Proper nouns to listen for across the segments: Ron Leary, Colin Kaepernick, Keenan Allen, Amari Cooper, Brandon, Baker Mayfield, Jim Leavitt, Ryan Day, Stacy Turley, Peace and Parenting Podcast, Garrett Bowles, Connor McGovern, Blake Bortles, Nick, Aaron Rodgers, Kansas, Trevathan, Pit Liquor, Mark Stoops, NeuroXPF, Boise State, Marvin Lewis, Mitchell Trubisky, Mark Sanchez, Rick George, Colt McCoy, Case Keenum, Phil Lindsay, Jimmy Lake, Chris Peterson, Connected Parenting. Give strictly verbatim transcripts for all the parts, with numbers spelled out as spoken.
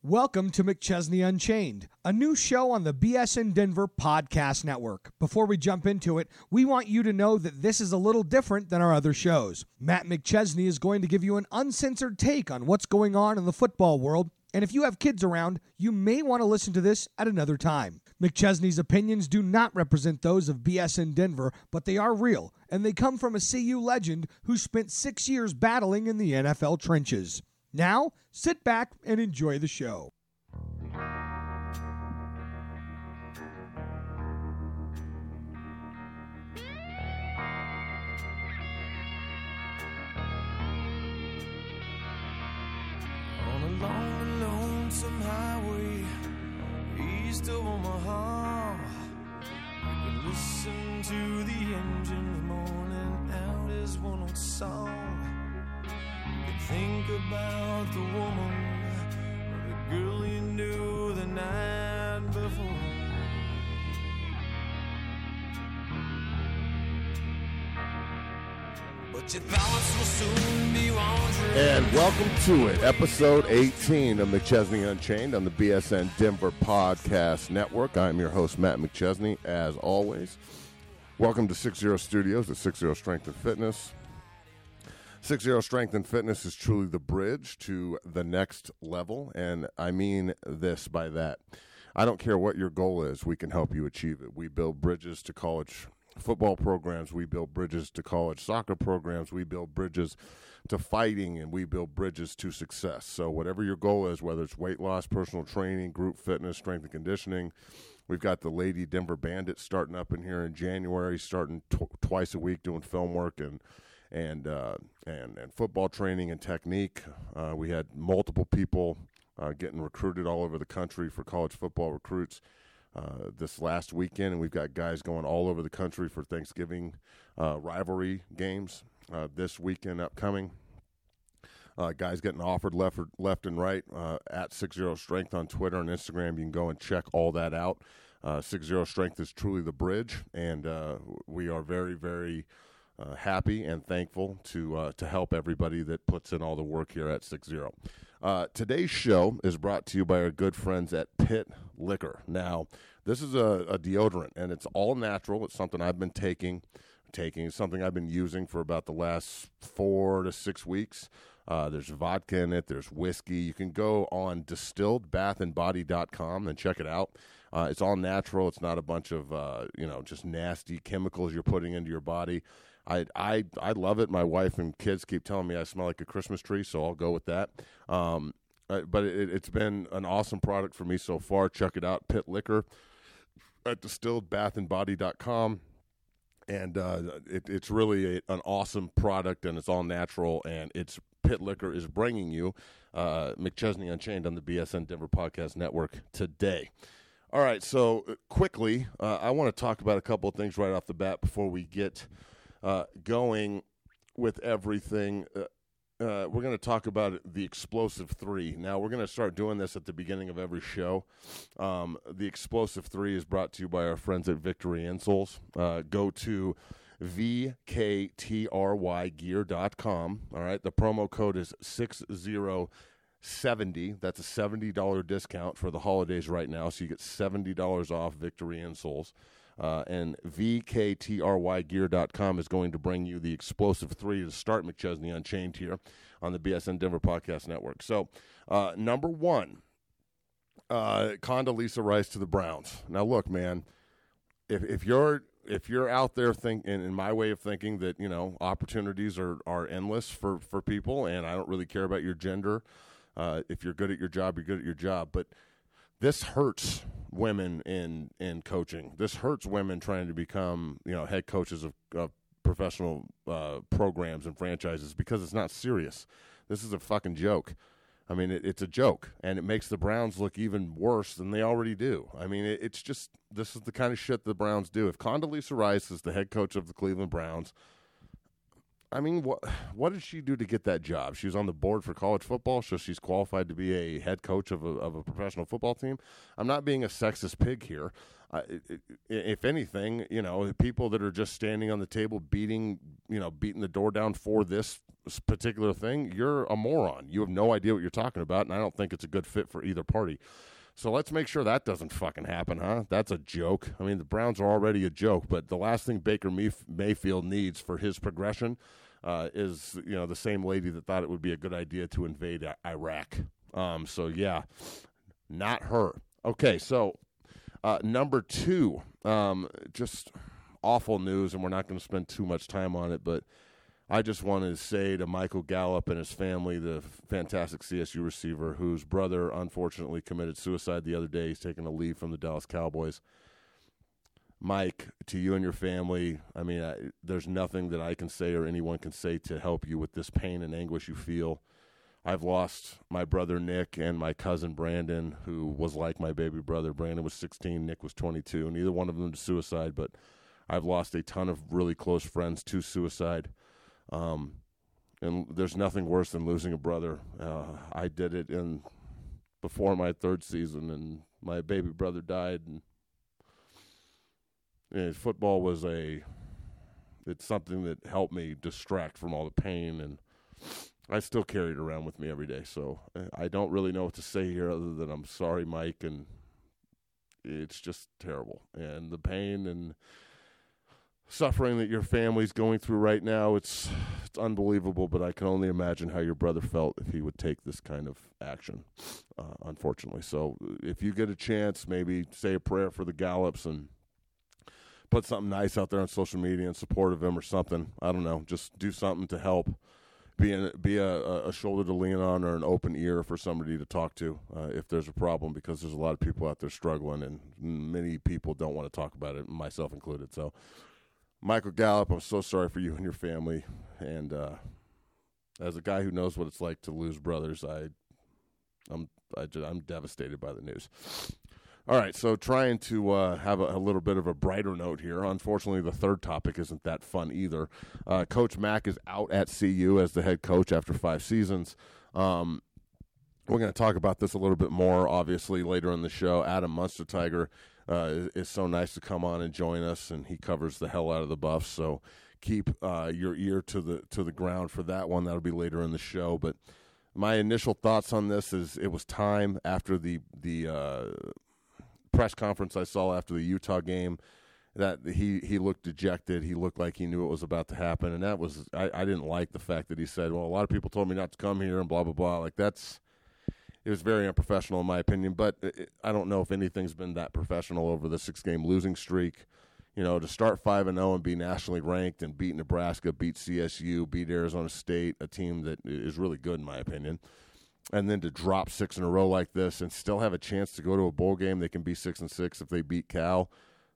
Welcome to McChesney Unchained, a new show on the B S N Denver Podcast Network. Before we jump into it, we want you to know that this is a little different than our other shows. Matt McChesney is going to give you an uncensored take on what's going on in the football world, and if you have kids around, you may want to listen to this at another time. McChesney's opinions do not represent those of B S N Denver, but they are real, and they come from a C U legend who spent six years battling in the N F L trenches. Now, sit back and enjoy the show. On a long, lonesome highway, east of Omaha, I could listen to the engine moaning out his one old song. Think about the woman, or the girl you knew the night before. But your thoughts will soon be wandering. And welcome to it, episode eighteen of McChesney Unchained on the B S N Denver Podcast Network. I'm your host, Matt McChesney, as always. Welcome to Six Zero Studios, the Six Zero Strength and Fitness. Six Zero Strength and Fitness is truly the bridge to the next level, and I mean this by that. I don't care what your goal is, we can help you achieve it. We build bridges to college football programs. We build bridges to college soccer programs. We build bridges to fighting, and we build bridges to success. So whatever your goal is, whether it's weight loss, personal training, group fitness, strength and conditioning, we've got the Lady Denver Bandits starting up in here in January, starting tw- twice a week doing film work and And, uh, and and football training and technique. Uh, we had multiple people uh, getting recruited all over the country for college football recruits uh, this last weekend, and we've got guys going all over the country for Thanksgiving uh, rivalry games uh, this weekend upcoming. Uh, guys getting offered left, left and right uh, at Six Zero Strength on Twitter and Instagram. You can go and check all that out. Uh, Six Zero Strength is truly the bridge, and uh, we are very, very Uh, happy and thankful to uh, to help everybody that puts in all the work here at Six Zero. Uh, today's show is brought to you by our good friends at Pit Liquor. Now, this is a, a deodorant, and it's all natural. It's something I've been taking, taking. It's something I've been using for about the last four to six weeks. Uh, there's vodka in it. There's whiskey. You can go on distilled bath and body dot com and check it out. Uh, it's all natural. It's not a bunch of uh, you know just nasty chemicals you're putting into your body. I, I I love it. My wife and kids keep telling me I smell like a Christmas tree, so I'll go with that. Um, but it, it's been an awesome product for me so far. Check it out, Pit Liquor, at distilled bath and body dot com. And uh, it, it's really a, an awesome product, and it's all natural, and it's Pit Liquor is bringing you uh, McChesney Unchained on the B S N Denver Podcast Network today. All right, so quickly, uh, I want to talk about a couple of things right off the bat before we get Uh, going with everything. Uh, uh, we're going to talk about the Explosive three. Now, we're going to start doing this at the beginning of every show. Um, the Explosive three is brought to you by our friends at Victory Insoles. Uh, go to V K T R Y gear dot com. All right, the promo code is six zero seventy. That's a seventy dollars discount for the holidays right now, so you get seventy dollars off Victory Insoles. Uh, and V K T R Y gear dot com is going to bring you the Explosive three to start McChesney Unchained here on the B S N Denver Podcast Network. So, uh, number one, uh, Condoleezza Rice to the Browns. Now, look, man, if if you're if you're out there thinking, in my way of thinking, that you know opportunities are are endless for for people, and I don't really care about your gender. Uh, if you're good at your job, you're good at your job, but this hurts women in, in coaching. This hurts women trying to become, you know, head coaches of, of professional uh, programs and franchises because it's not serious. This is a fucking joke. I mean, it, it's a joke, and it makes the Browns look even worse than they already do. I mean, it, it's just this is the kind of shit the Browns do. If Condoleezza Rice is the head coach of the Cleveland Browns, I mean, what what did she do to get that job? She was on the board for college football, so she's qualified to be a head coach of a, of a professional football team. I'm not being a sexist pig here. I, it, if anything, you know, the people that are just standing on the table beating, you know, beating the door down for this particular thing, you're a moron. You have no idea what you're talking about, and I don't think it's a good fit for either party. So let's make sure that doesn't fucking happen, huh? That's a joke. I mean, the Browns are already a joke, but the last thing Baker Mayfield needs for his progression uh, is, you know, the same lady that thought it would be a good idea to invade Iraq. Um, so, yeah, not her. Okay, so uh, number two, um, just awful news, and we're not going to spend too much time on it, but I just want to say to Michael Gallup and his family, the fantastic C S U receiver whose brother unfortunately committed suicide the other day. He's taking a leave from the Dallas Cowboys. Mike, to you and your family, I mean, I, there's nothing that I can say or anyone can say to help you with this pain and anguish you feel. I've lost my brother Nick and my cousin Brandon, who was like my baby brother. Brandon was sixteen, Nick was twenty-two. Neither one of them to suicide, but I've lost a ton of really close friends to suicide. Um, and there's nothing worse than losing a brother. Uh, I did it in before my third season, and my baby brother died. And, and football was a, it's something that helped me distract from all the pain, and I still carry it around with me every day. So I don't really know what to say here other than I'm sorry, Mike, and it's just terrible. And the pain and suffering that your family's going through right now, it's it's unbelievable, but I can only imagine how your brother felt if he would take this kind of action, uh, unfortunately. So if you get a chance, maybe say a prayer for the Gallups and put something nice out there on social media in support of him or something. I don't know. Just do something to help. Be, an, be a, a shoulder to lean on or an open ear for somebody to talk to uh, if there's a problem, because there's a lot of people out there struggling, and many people don't want to talk about it, myself included. So Michael Gallup, I'm so sorry for you and your family. And uh, as a guy who knows what it's like to lose brothers, I, I'm I, I'm devastated by the news. All right, so trying to uh, have a, a little bit of a brighter note here. Unfortunately, the third topic isn't that fun either. Uh, Coach Mack is out at C U as the head coach after five seasons. Um, we're going to talk about this a little bit more, obviously, later in the show. Adam Munster-Tiger Uh, it's so nice to come on and join us, and he covers the hell out of the Buffs. So keep uh, your ear to the to the ground for that one. That'll be later in the show. But my initial thoughts on this is it was time after the the uh, press conference I saw after the Utah game that he, he looked dejected. He looked like he knew what was about to happen, and that was I, I didn't like the fact that he said, well, a lot of people told me not to come here and blah, blah, blah. Like that's It was very unprofessional in my opinion, but it, I don't know if anything's been that professional over the six-game losing streak. You know, to start five and oh and be nationally ranked and beat Nebraska, beat C S U, beat Arizona State, a team that is really good in my opinion, and then to drop six in a row like this and still have a chance to go to a bowl game. They can be six and six if they beat Cal.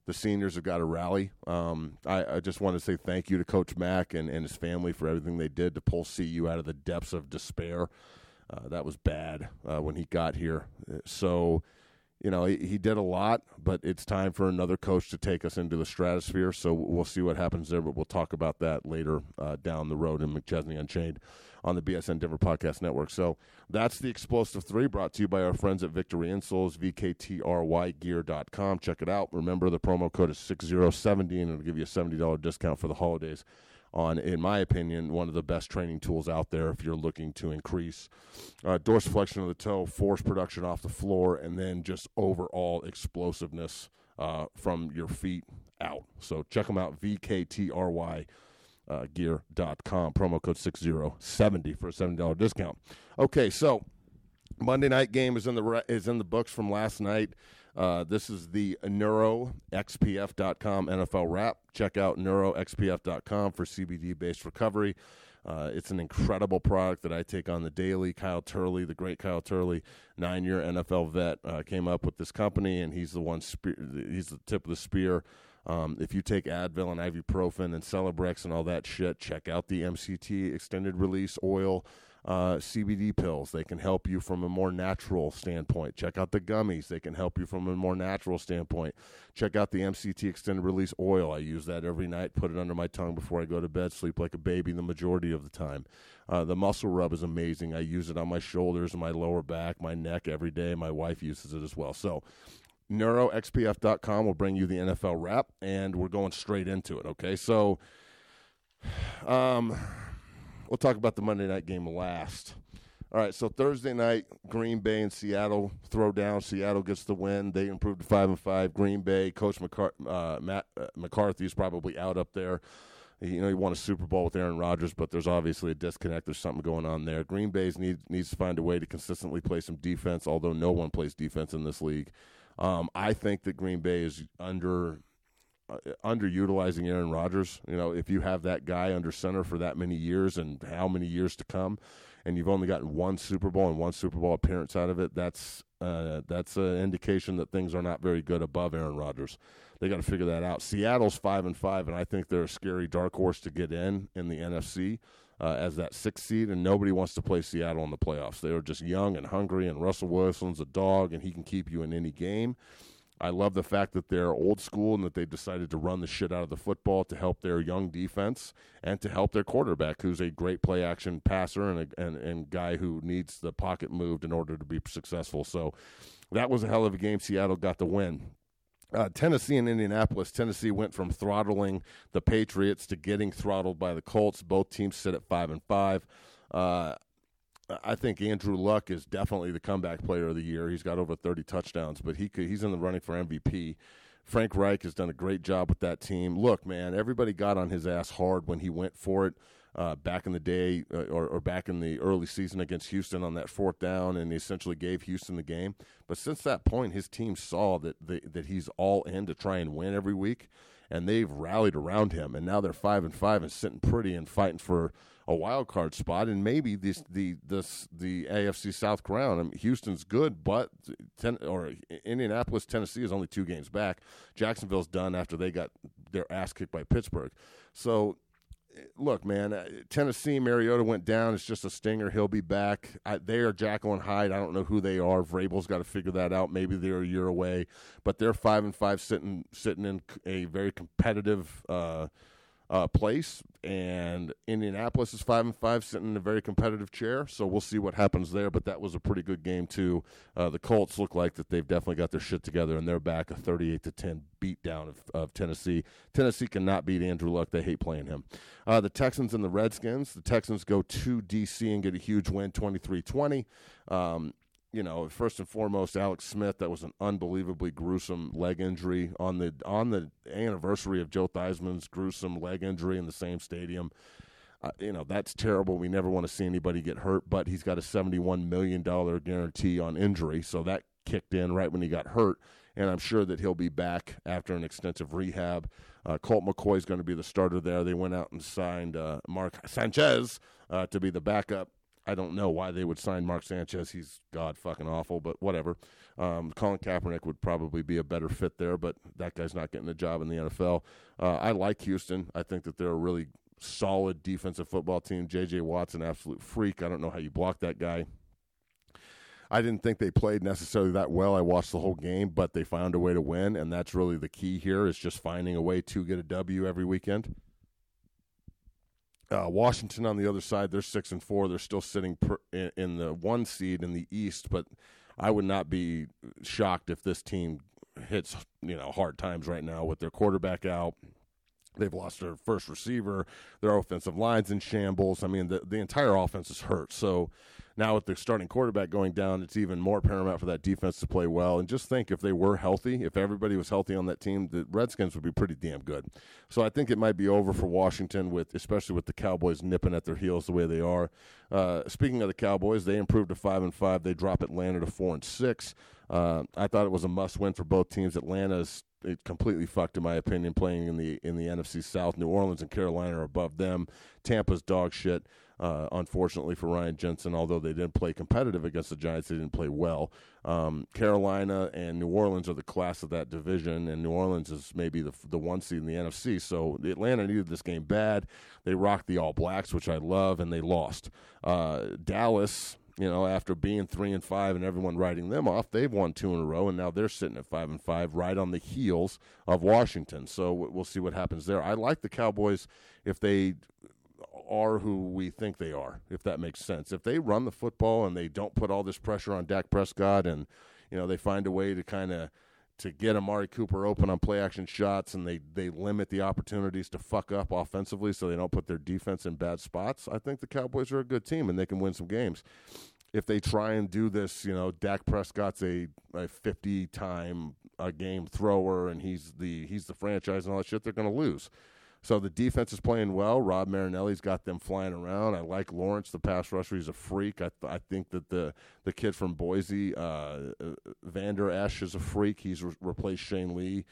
The seniors have got to rally. Um, I, I just want to say thank you to Coach Mack and, and his family for everything they did to pull C U out of the depths of despair. Uh, that was bad uh, when he got here. So, you know, he, he did a lot, but it's time for another coach to take us into the stratosphere. So we'll see what happens there, but we'll talk about that later uh, down the road in McChesney Unchained on the B S N Denver Podcast Network. So that's the Explosive three brought to you by our friends at Victory Insoles, V K T R Y gear dot com. Check it out. Remember, the promo code is six zero seven zero, and it'll give you a seventy dollars discount for the holidays on, in my opinion, one of the best training tools out there if you're looking to increase uh, dorsiflexion of the toe, force production off the floor, and then just overall explosiveness uh, from your feet out. So check them out, V K T R Y gear dot com, promo code six zero seven zero for a seventy dollars discount. Okay, so Monday night game is in the re- is in the books from last night. Uh, this is the Neuro X P F dot com N F L Wrap. Check out Neuro X P F dot com for C B D-based recovery. Uh, it's an incredible product that I take on the daily. Kyle Turley, the great Kyle Turley, nine-year N F L vet, uh, came up with this company, and he's the one. Spe- he's the tip of the spear. Um, if you take Advil and ibuprofen and Celebrex and all that shit, check out the M C T extended release oil. uh, C B D pills. They can help you from a more natural standpoint. Check out the gummies. They can help you from a more natural standpoint. Check out the M C T extended release oil. I use that every night, put it under my tongue before I go to bed, sleep like a baby the majority of the time. Uh, the muscle rub is amazing. I use it on my shoulders, my lower back, my neck every day. My wife uses it as well. So neuro X P F dot com will bring you the N F L wrap, and we're going straight into it, okay? So um, we'll talk about the Monday night game last. All right, so Thursday night, Green Bay and Seattle throw down. Seattle gets the win. They improved to five and five. Green Bay, Coach McCar- uh, Matt uh, McCarthy is probably out up there. You know, he won a Super Bowl with Aaron Rodgers, but there's obviously a disconnect. There's something going on there. Green Bay need, needs to find a way to consistently play some defense, although no one plays defense in this league. Um, I think that Green Bay is under uh, underutilizing Aaron Rodgers. You know, if you have that guy under center for that many years and how many years to come, and you've only gotten one Super Bowl and one Super Bowl appearance out of it, that's uh, that's an indication that things are not very good above Aaron Rodgers. They got to figure that out. Seattle's five and five, and I think they're a scary dark horse to get in in the N F C uh, as that sixth seed, and nobody wants to play Seattle in the playoffs. They are just young and hungry, and Russell Wilson's a dog, and he can keep you in any game. I love the fact that they're old school and that they decided to run the shit out of the football to help their young defense and to help their quarterback, who's a great play-action passer and a and, and guy who needs the pocket moved in order to be successful. So that was a hell of a game. Seattle got the win. Uh, Tennessee and Indianapolis. Tennessee went from throttling the Patriots to getting throttled by the Colts. Both teams sit at five and five. Uh, I think Andrew Luck is definitely the comeback player of the year. He's got over thirty touchdowns, but he could, he's in the running for M V P. Frank Reich has done a great job with that team. Look, man, everybody got on his ass hard when he went for it uh, back in the day uh, or, or back in the early season against Houston on that fourth down, and he essentially gave Houston the game. But since that point, his team saw that the, that he's all in to try and win every week, and they've rallied around him, and now they're five and five and sitting pretty and fighting for a wild card spot, and maybe this the this the A F C South crown. I mean, Houston's good, but ten, or Indianapolis, Tennessee is only two games back. Jacksonville's done after they got their ass kicked by Pittsburgh. So, look, man, Tennessee, Mariota went down. It's just a stinger. He'll be back. I, they are Jekyll and Hyde. I don't know who they are. Vrabel's got to figure that out. Maybe they're a year away, but they're five and five, sitting sitting in a very competitive Uh, Uh, place, and Indianapolis is five and five, sitting in a very competitive chair. So we'll see what happens there. But that was a pretty good game too. Uh, the Colts look like that they've definitely got their shit together, and they're back a thirty-eight to ten beatdown of, of Tennessee. Tennessee cannot beat Andrew Luck. They hate playing him. Uh, the Texans and the Redskins. The Texans go to D C and get a huge win, twenty-three twenty. Um, You know, first and foremost, Alex Smith, that was an unbelievably gruesome leg injury on the on the anniversary of Joe Theismann's gruesome leg injury in the same stadium. Uh, you know, that's terrible. We never want to see anybody get hurt, but he's got a seventy-one million dollars guarantee on injury, so that kicked in right when he got hurt, and I'm sure that he'll be back after an extensive rehab. Uh, Colt McCoy is going to be the starter there. They went out and signed uh, Mark Sanchez uh, to be the backup. I don't know why they would sign Mark Sanchez. He's god fucking awful, but whatever. Um, Colin Kaepernick would probably be a better fit there, but that guy's not getting a job in the N F L. Uh, I like Houston. I think that they're a really solid defensive football team. J J. Watt's an absolute freak. I don't know how you block that guy. I didn't think they played necessarily that well. I watched the whole game, but they found a way to win, and that's really the key here, is just finding a way to get a W every weekend. Uh, Washington on the other side, they're six and four. They're still sitting per, in, in the one seed in the East, but I would not be shocked if this team hits, you know, hard times right now with their quarterback out. They've lost their first receiver. Their offensive line's in shambles. I mean, the, the entire offense is hurt. So now with their starting quarterback going down, it's even more paramount for that defense to play well. And just think, if they were healthy, if everybody was healthy on that team, the Redskins would be pretty damn good. So I think it might be over for Washington, with especially with the Cowboys nipping at their heels the way they are. Uh, speaking of the Cowboys, they improved to five and five. They drop Atlanta to four and six. Uh, I thought it was a must win for both teams. Atlanta's it completely fucked, in my opinion, playing in the in the N F C South. New Orleans and Carolina are above them. Tampa's dog shit, uh, unfortunately for Ryan Jensen. Although they didn't play competitive against the Giants, they didn't play well. Um, Carolina and New Orleans are the class of that division, and New Orleans is maybe the the one seed in the N F C. So Atlanta needed this game bad. They rocked the All Blacks, which I love, and they lost. Uh, Dallas, you know, after being three and five and everyone writing them off, they've won two in a row, and now they're sitting at five and five, right on the heels of Washington. So we'll see what happens there. I like the Cowboys if they are who we think they are, if that makes sense. If they run the football and they don't put all this pressure on Dak Prescott, and you know they find a way to kind of to get Amari Cooper open on play-action shots, and they, they limit the opportunities to fuck up offensively so they don't put their defense in bad spots, I think the Cowboys are a good team, and they can win some games. If they try and do this, you know, Dak Prescott's a fifty-time a game thrower, and he's the he's the franchise and all that shit, they're going to lose. So the defense is playing well. Rob Marinelli's got them flying around. I like Lawrence, the pass rusher. He's a freak. I th- I think that the, the kid from Boise, uh, Vander Esch, is a freak. He's re- replaced Shane Lee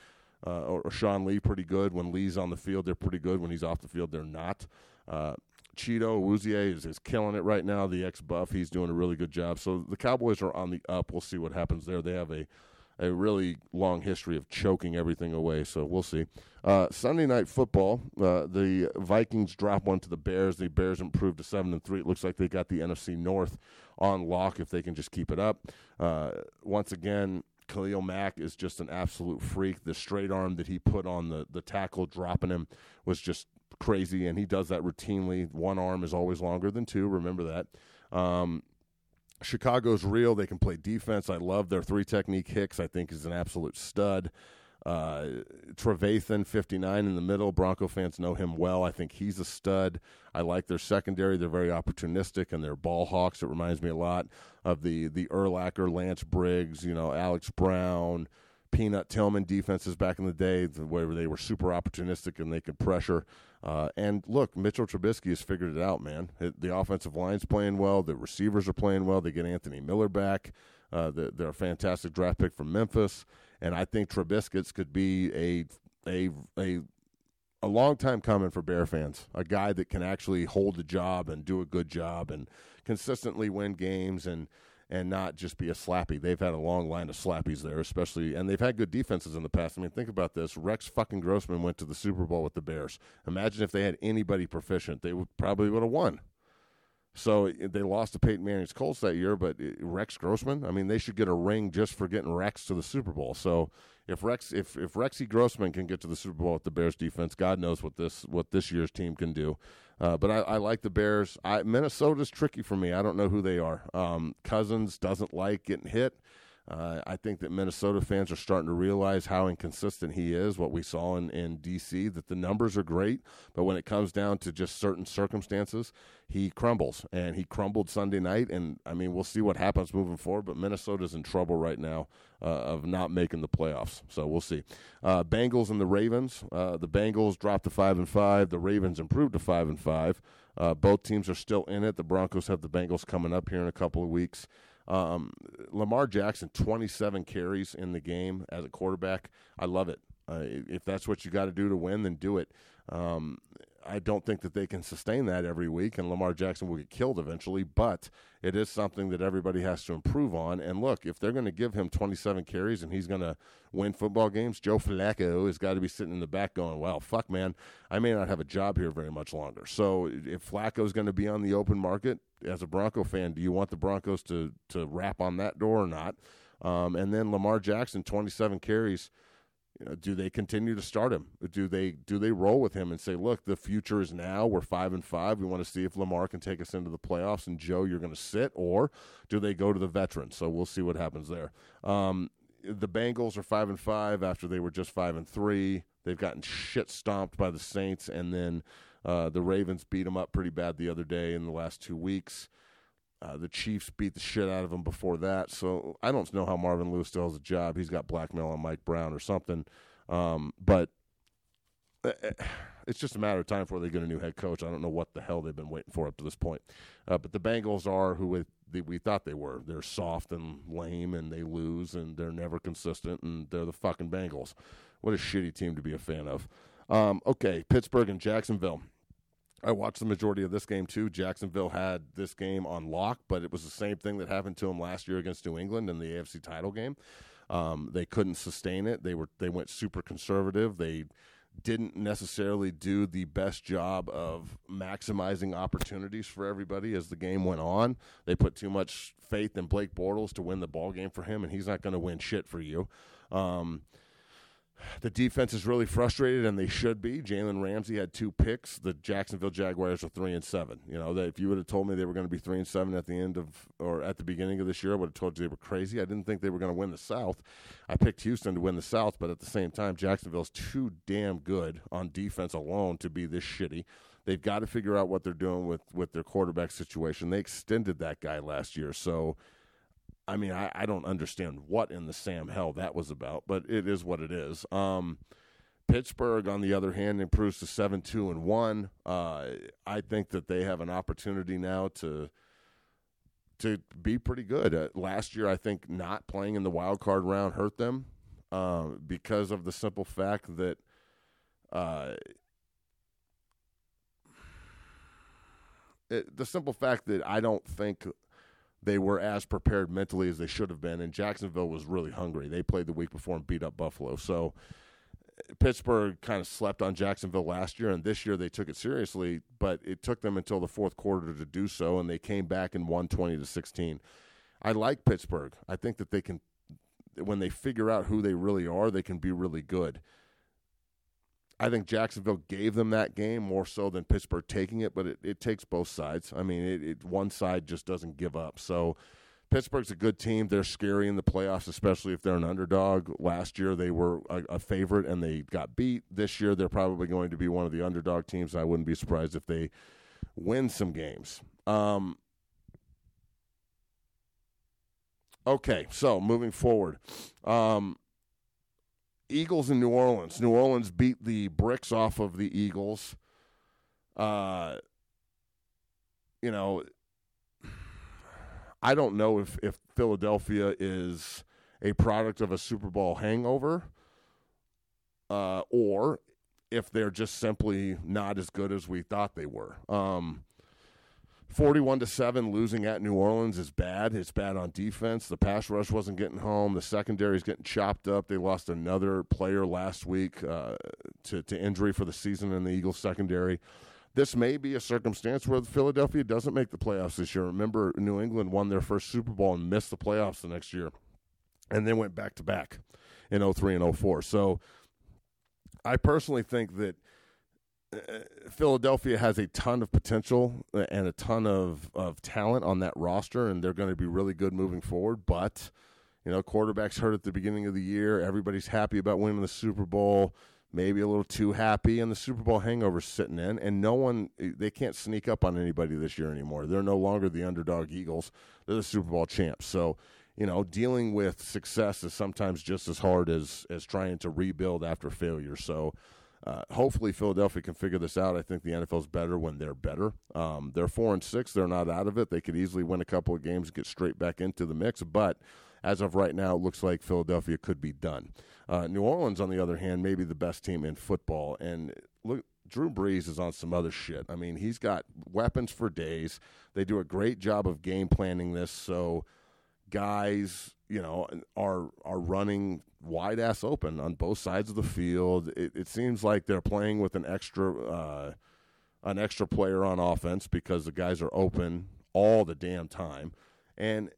uh, or, or Sean Lee pretty good. When Lee's on the field, they're pretty good. When he's off the field, they're not. Uh, Cheeto Awuzie is, is killing it right now. The ex-Buff, he's doing a really good job. So the Cowboys are on the up. We'll see what happens there. They have a a really long history of choking everything away, so we'll see. Uh, Sunday night football, uh, the Vikings drop one to the Bears. The Bears improved to seven and three. It looks like they got the N F C North on lock if they can just keep it up. Uh, once again, Khalil Mack is just an absolute freak. The straight arm that he put on the, the tackle dropping him was just crazy, and he does that routinely. One arm is always longer than two. Remember that. Um Chicago's real. They can play defense. I love their three-technique. Hicks, I think, is an absolute stud. Uh, Trevathan, fifty-nine in the middle. Bronco fans know him well. I think he's a stud. I like their secondary. They're very opportunistic, and they're ball hawks. It reminds me a lot of the the Urlacher, Lance Briggs, you know, Alex Brown, Peanut Tillman defenses back in the day, where they were super opportunistic and they could pressure. Uh, and look, Mitchell Trubisky has figured it out, man. It, the offensive line's playing well. The receivers are playing well. They get Anthony Miller back. Uh, the, they're a fantastic draft pick from Memphis. And I think Trubisky could be a a a a long time coming for Bear fans. A guy that can actually hold the job and do a good job and consistently win games and and not just be a slappy. They've had a long line of slappies there, especially, and they've had good defenses in the past. I mean, think about this. Rex fucking Grossman went to the Super Bowl with the Bears. Imagine if they had anybody proficient. They would, probably would have won. So they lost to Peyton Manning's Colts that year, but Rex Grossman, I mean, they should get a ring just for getting Rex to the Super Bowl. So if Rex, if, if Rexy Grossman can get to the Super Bowl with the Bears defense, God knows what this what this year's team can do. Uh, but I, I like the Bears. I, Minnesota's tricky for me. I don't know who they are. Um, Cousins doesn't like getting hit. Uh, I think that Minnesota fans are starting to realize how inconsistent he is, what we saw in, in D C, that the numbers are great, but when it comes down to just certain circumstances, he crumbles, and he crumbled Sunday night, and, I mean, we'll see what happens moving forward, but Minnesota's in trouble right now uh, of not making the playoffs, so we'll see. Uh, Bengals and the Ravens. Uh, the Bengals dropped to five and five. The Ravens improved to five and five. Uh, both teams are still in it. The Broncos have the Bengals coming up here in a couple of weeks. Um, Lamar Jackson, twenty-seven carries in the game as a quarterback. I love it. Uh, if that's what you got to do to win, then do it. Um, I don't think that they can sustain that every week, and Lamar Jackson will get killed eventually, but it is something that everybody has to improve on. And look, if they're going to give him twenty-seven carries and he's going to win football games, Joe Flacco has got to be sitting in the back going, wow, fuck, man, I may not have a job here very much longer. So if Flacco's going to be on the open market, as a Bronco fan, do you want the Broncos to to rap on that door or not? Um, and then Lamar Jackson, twenty-seven carries. You know, do they continue to start him? Do they do they roll with him and say, look, the future is now. We're five and five. We want to see if Lamar can take us into the playoffs. And Joe, you're going to sit, or do they go to the veteran? So we'll see what happens there. Um, the Bengals are five and five after they were just five and three. They've gotten shit stomped by the Saints, and then. Uh, the Ravens beat them up pretty bad the other day in the last two weeks. Uh, the Chiefs beat the shit out of them before that. So I don't know how Marvin Lewis still has a job. He's got blackmail on Mike Brown or something. Um, but it's just a matter of time before they get a new head coach. I don't know what the hell they've been waiting for up to this point. Uh, but the Bengals are who the, we thought they were. They're soft and lame, and they lose, and they're never consistent, and they're the fucking Bengals. What a shitty team to be a fan of. Um, okay, Pittsburgh and Jacksonville. I watched the majority of this game, too. Jacksonville had this game on lock, but it was the same thing that happened to them last year against New England in the A F C title game. Um, they couldn't sustain it. They were they went super conservative. They didn't necessarily do the best job of maximizing opportunities for everybody as the game went on. They put too much faith in Blake Bortles to win the ball game for him, and he's not going to win shit for you. Um The defense is really frustrated, and they should be. Jalen Ramsey had two picks. The Jacksonville Jaguars are three and seven. You know, they, if you would have told me they were going to be three and seven at the end of or at the beginning of this year, I would have told you they were crazy. I didn't think they were going to win the South. I picked Houston to win the South, but at the same time, Jacksonville's too damn good on defense alone to be this shitty. They've got to figure out what they're doing with with their quarterback situation. They extended that guy last year, so. I mean, I, I don't understand what in the Sam hell that was about, but it is what it is. Um, Pittsburgh, on the other hand, improves to seven two and one. Uh, I think that they have an opportunity now to to be pretty good. Uh, last year, I think not playing in the wild card round hurt them uh, because of the simple fact that uh, it, the simple fact that I don't think – they were as prepared mentally as they should have been, and Jacksonville was really hungry. They played the week before and beat up Buffalo. So Pittsburgh kind of slept on Jacksonville last year, and this year they took it seriously, but it took them until the fourth quarter to do so, and they came back and won twenty to sixteen. I like Pittsburgh. I think that they can, when they figure out who they really are, they can be really good. I think Jacksonville gave them that game more so than Pittsburgh taking it, but it, it takes both sides. I mean, it, it one side just doesn't give up. So Pittsburgh's a good team. They're scary in the playoffs, especially if they're an underdog. Last year they were a, a favorite and they got beat. This year they're probably going to be one of the underdog teams. I wouldn't be surprised if they win some games. Um, okay, so moving forward. Um, Eagles in New Orleans. New Orleans beat the bricks off of the Eagles. Uh, you know, I don't know if, if Philadelphia is a product of a Super Bowl hangover uh, or if they're just simply not as good as we thought they were. Um forty-one to seven losing at New Orleans is bad. It's bad on defense. The pass rush wasn't getting home. The secondary is getting chopped up. They lost another player last week uh, to, to injury for the season in the Eagles secondary. This may be a circumstance where Philadelphia doesn't make the playoffs this year. Remember, New England won their first Super Bowl and missed the playoffs the next year, and then went back-to-back in oh three and oh four. So I personally think that Philadelphia has a ton of potential and a ton of, of talent on that roster, and they're going to be really good moving forward. But, you know, quarterbacks hurt at the beginning of the year. Everybody's happy about winning the Super Bowl, maybe a little too happy, and the Super Bowl hangover's sitting in. And no one – they can't sneak up on anybody this year anymore. They're no longer the underdog Eagles. They're the Super Bowl champs. So, you know, dealing with success is sometimes just as hard as, as trying to rebuild after failure. So – Uh, hopefully Philadelphia can figure this out. I think the N F L is better when they're better. Um, they're four and six. They're not out of it. They could easily win a couple of games and get straight back into the mix. But as of right now, it looks like Philadelphia could be done. Uh, New Orleans, on the other hand, may be the best team in football. And look, Drew Brees is on some other shit. I mean, he's got weapons for days. They do a great job of game planning this. So guys, you know, are are running wide ass open on both sides of the field. It, it seems like they're playing with an extra uh, an extra player on offense because the guys are open all the damn time. And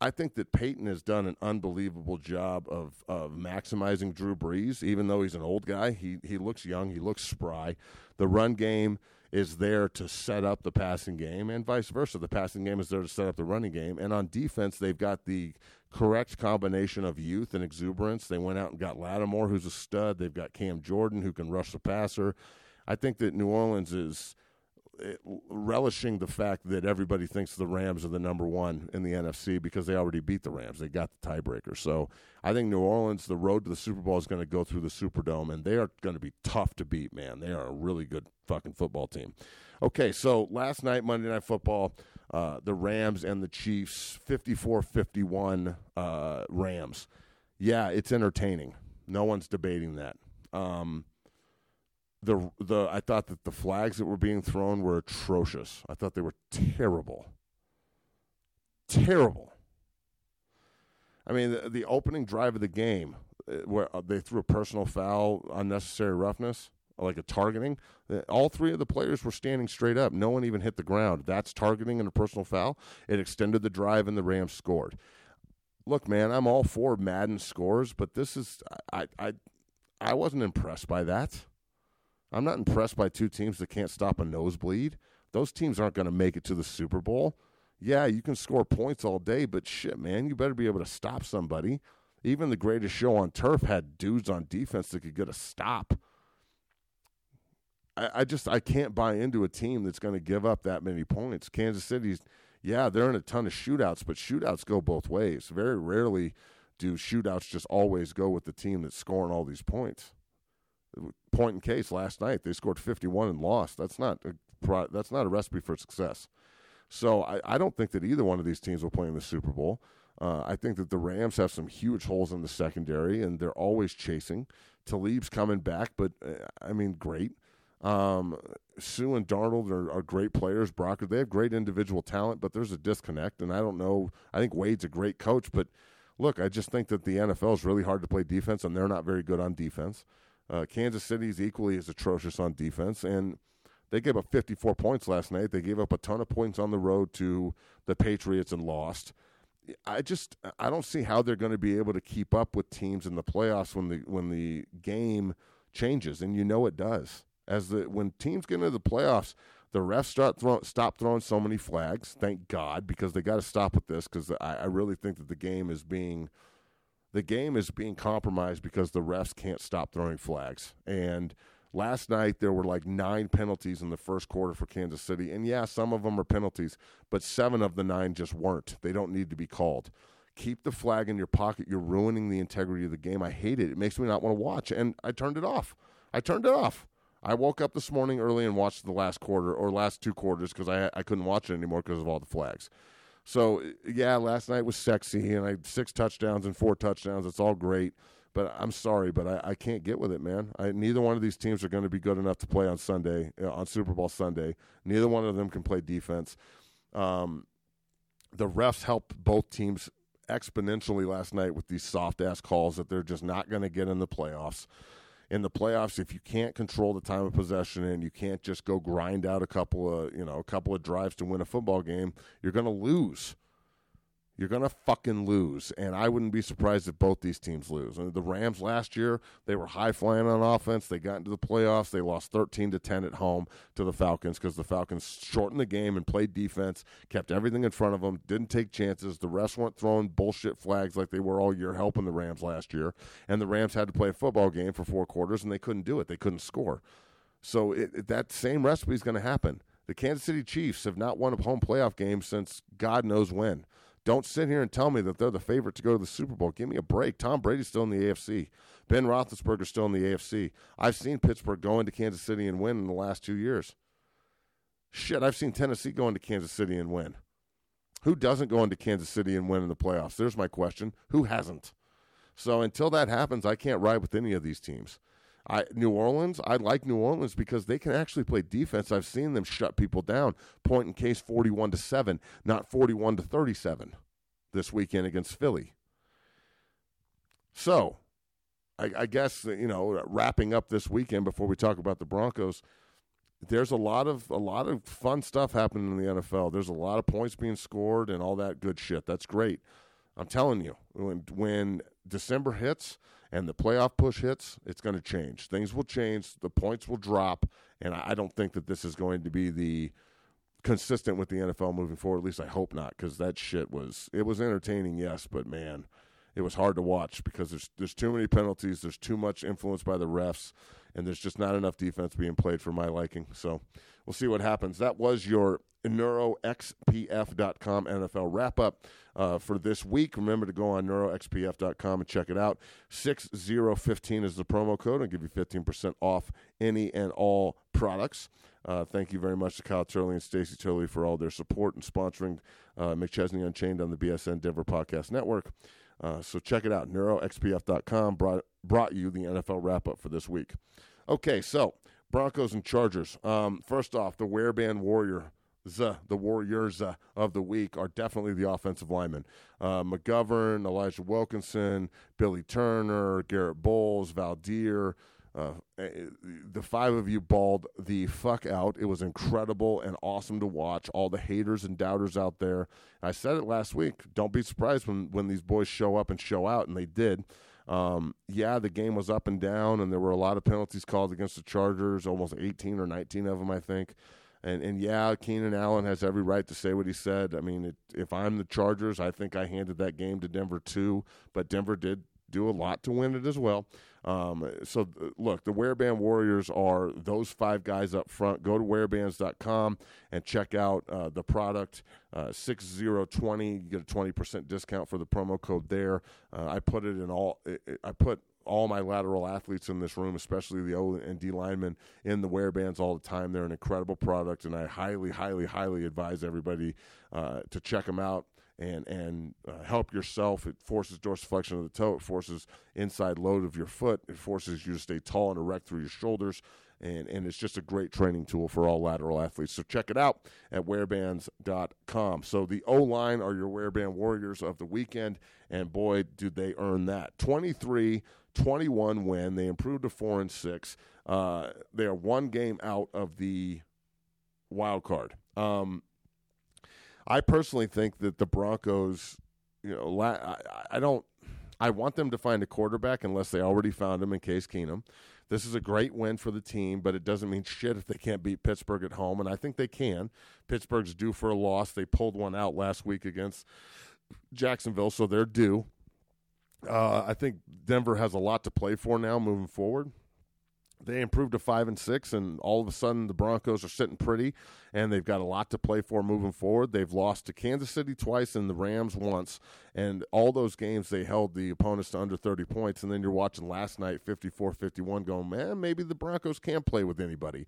I think that Peyton has done an unbelievable job of of maximizing Drew Brees. Even though he's an old guy, he he looks young. He looks spry. The run game is there to set up the passing game, and vice versa. The passing game is there to set up the running game. And on defense, they've got the correct combination of youth and exuberance. They went out and got Lattimore, who's a stud. They've got Cam Jordan, who can rush the passer. I think that New Orleans is relishing the fact that everybody thinks the Rams are the number one in the N F C because they already beat the Rams. They got the tiebreaker. So I think New Orleans, the road to the Super Bowl is going to go through the Superdome, and they are going to be tough to beat, man. They are a really good fucking football team. Okay, so last night, Monday Night Football, uh, the Rams and the Chiefs, fifty-four fifty-one uh, Rams. Yeah, it's entertaining. No one's debating that. Um The the I thought that the flags that were being thrown were atrocious. I thought they were terrible. Terrible. I mean, the, the opening drive of the game, where they threw a personal foul, unnecessary roughness, like a targeting. All three of the players were standing straight up. No one even hit the ground. That's targeting and a personal foul. It extended the drive, and the Rams scored. Look, man, I'm all for Madden scores, but this is I I I wasn't impressed by that. I'm not impressed by two teams that can't stop a nosebleed. Those teams aren't going to make it to the Super Bowl. Yeah, you can score points all day, but shit, man, you better be able to stop somebody. Even the greatest show on turf had dudes on defense that could get a stop. I, I just I can't buy into a team that's going to give up that many points. Kansas City's, yeah, they're in a ton of shootouts, but shootouts go both ways. Very rarely do shootouts just always go with the team that's scoring all these points. Point in case, last night they scored fifty-one and lost. That's not a, that's not a recipe for success. So I, I don't think that either one of these teams will play in the Super Bowl. Uh, I think that the Rams have some huge holes in the secondary, and they're always chasing. Talib's coming back, but, uh, I mean, great. Um, Sue and Darnold are, are great players. Brocker, they have great individual talent, but there's a disconnect, and I don't know. I think Wade's a great coach, but, look, I just think that the N F L is really hard to play defense, and they're not very good on defense. Uh, Kansas City is equally as atrocious on defense, and they gave up fifty-four points last night. They gave up a ton of points on the road to the Patriots and lost. I just I don't see how they're going to be able to keep up with teams in the playoffs when the when the game changes, and you know it does. As the when teams get into the playoffs, the refs start throw, stop throwing so many flags. Thank God, because they got to stop with this, because I, I really think that the game is being. The game is being compromised because the refs can't stop throwing flags. And last night there were like nine penalties in the first quarter for Kansas City. And, yeah, some of them are penalties, but seven of the nine just weren't. They don't need to be called. Keep the flag in your pocket. You're ruining the integrity of the game. I hate it. It makes me not want to watch. And I turned it off. I turned it off. I woke up this morning early and watched the last quarter or last two quarters because I, I couldn't watch it anymore because of all the flags. So, yeah, last night was sexy, and I had six touchdowns and four touchdowns. It's all great, but I'm sorry, but I, I can't get with it, man. I, neither one of these teams are going to be good enough to play on Sunday, on Super Bowl Sunday. Neither one of them can play defense. Um, the refs helped both teams exponentially last night with these soft-ass calls that they're just not going to get in the playoffs. In the playoffs, if you can't control the time of possession and you can't just go grind out a couple of, you know, a couple of drives to win a football game, you're going to lose. You're going to fucking lose. And I wouldn't be surprised if both these teams lose. And the Rams last year, they were high flying on offense. They got into the playoffs. They lost thirteen to ten at home to the Falcons because the Falcons shortened the game and played defense, kept everything in front of them, didn't take chances. The refs weren't throwing bullshit flags like they were all year helping the Rams last year. And the Rams had to play a football game for four quarters, and they couldn't do it. They couldn't score. So it, it, that same recipe is going to happen. The Kansas City Chiefs have not won a home playoff game since God knows when. Don't sit here and tell me that they're the favorite to go to the Super Bowl. Give me a break. Tom Brady's still in the A F C. Ben Roethlisberger's still in the A F C. I've seen Pittsburgh go into Kansas City and win in the last two years. Shit, I've seen Tennessee go into Kansas City and win. Who doesn't go into Kansas City and win in the playoffs? There's my question. Who hasn't? So until that happens, I can't ride with any of these teams. I, New Orleans, I like New Orleans because they can actually play defense. I've seen them shut people down. Point in case, forty-one to seven, not forty-one to thirty-seven this weekend against Philly. So, I, I guess, you know, wrapping up this weekend before we talk about the Broncos, there's a lot of a lot of fun stuff happening in the N F L. There's a lot of points being scored and all that good shit. That's great. I'm telling you, when when December hits and the playoff push hits, it's going to change. Things will change. The points will drop. And I don't think that this is going to be the consistent with the N F L moving forward. At least I hope not, because that shit was – it was entertaining, yes, but, man, it was hard to watch because there's there's too many penalties, there's too much influence by the refs, and there's just not enough defense being played for my liking. So we'll see what happens. That was your Neuro X P F dot com N F L wrap-up uh, for this week. Remember to go on Neuro X P F dot com and check it out. six zero one five is the promo code. I'll give you fifteen percent off any and all products. Uh, thank you very much to Kyle Turley and Stacy Turley for all their support and sponsoring uh, McChesney Unchained on the B S N Denver Podcast Network. Uh, so check it out. Neuro X P F dot com brought, brought you the N F L wrap-up for this week. Okay, so Broncos and Chargers. Um, first off, the wear band warrior. The, the Warriors uh, of the week are definitely the offensive linemen. Uh, McGovern, Elijah Wilkinson, Billy Turner, Garrett Bowles, Valdir. Uh, the five of you balled the fuck out. It was incredible and awesome to watch. All the haters and doubters out there. I said it last week. Don't be surprised when, when these boys show up and show out, and they did. Um, yeah, the game was up and down, and there were a lot of penalties called against the Chargers, almost eighteen or nineteen of them, I think. And, and yeah, Keenan Allen has every right to say what he said. I mean, it, if I'm the Chargers, I think I handed that game to Denver too, but Denver did do a lot to win it as well. Um, so, look, the Wear Band Warriors are those five guys up front. Go to wear bands dot com and check out uh, the product, uh, six zero two zero. You get a twenty percent discount for the promo code there. Uh, I put it in all – I put – all my lateral athletes in this room, especially the O and D linemen, in the wear bands all the time. They're an incredible product, and I highly, highly, highly advise everybody uh, to check them out and and uh, help yourself. It forces dorsiflexion of the toe. It forces inside load of your foot. It forces you to stay tall and erect through your shoulders, and, and it's just a great training tool for all lateral athletes. So check it out at wear bands dot com. So the O-line are your wear band warriors of the weekend, and boy, did they earn that. twenty-three twenty-one win. They improved to four and six. Uh, they are one game out of the wild card. Um, I personally think that the Broncos, you know, la- I, I don't. I want them to find a quarterback unless they already found him in Case Keenum. This is a great win for the team, but it doesn't mean shit if they can't beat Pittsburgh at home, and I think they can. Pittsburgh's due for a loss. They pulled one out last week against Jacksonville, so they're due. Uh, I think Denver has a lot to play for now moving forward. They improved to five and six, and all of a sudden the Broncos are sitting pretty, and they've got a lot to play for moving forward. They've lost to Kansas City twice and the Rams once, and all those games they held the opponents to under thirty points, and then you're watching last night fifty-four fifty-one going, man, maybe the Broncos can't play with anybody.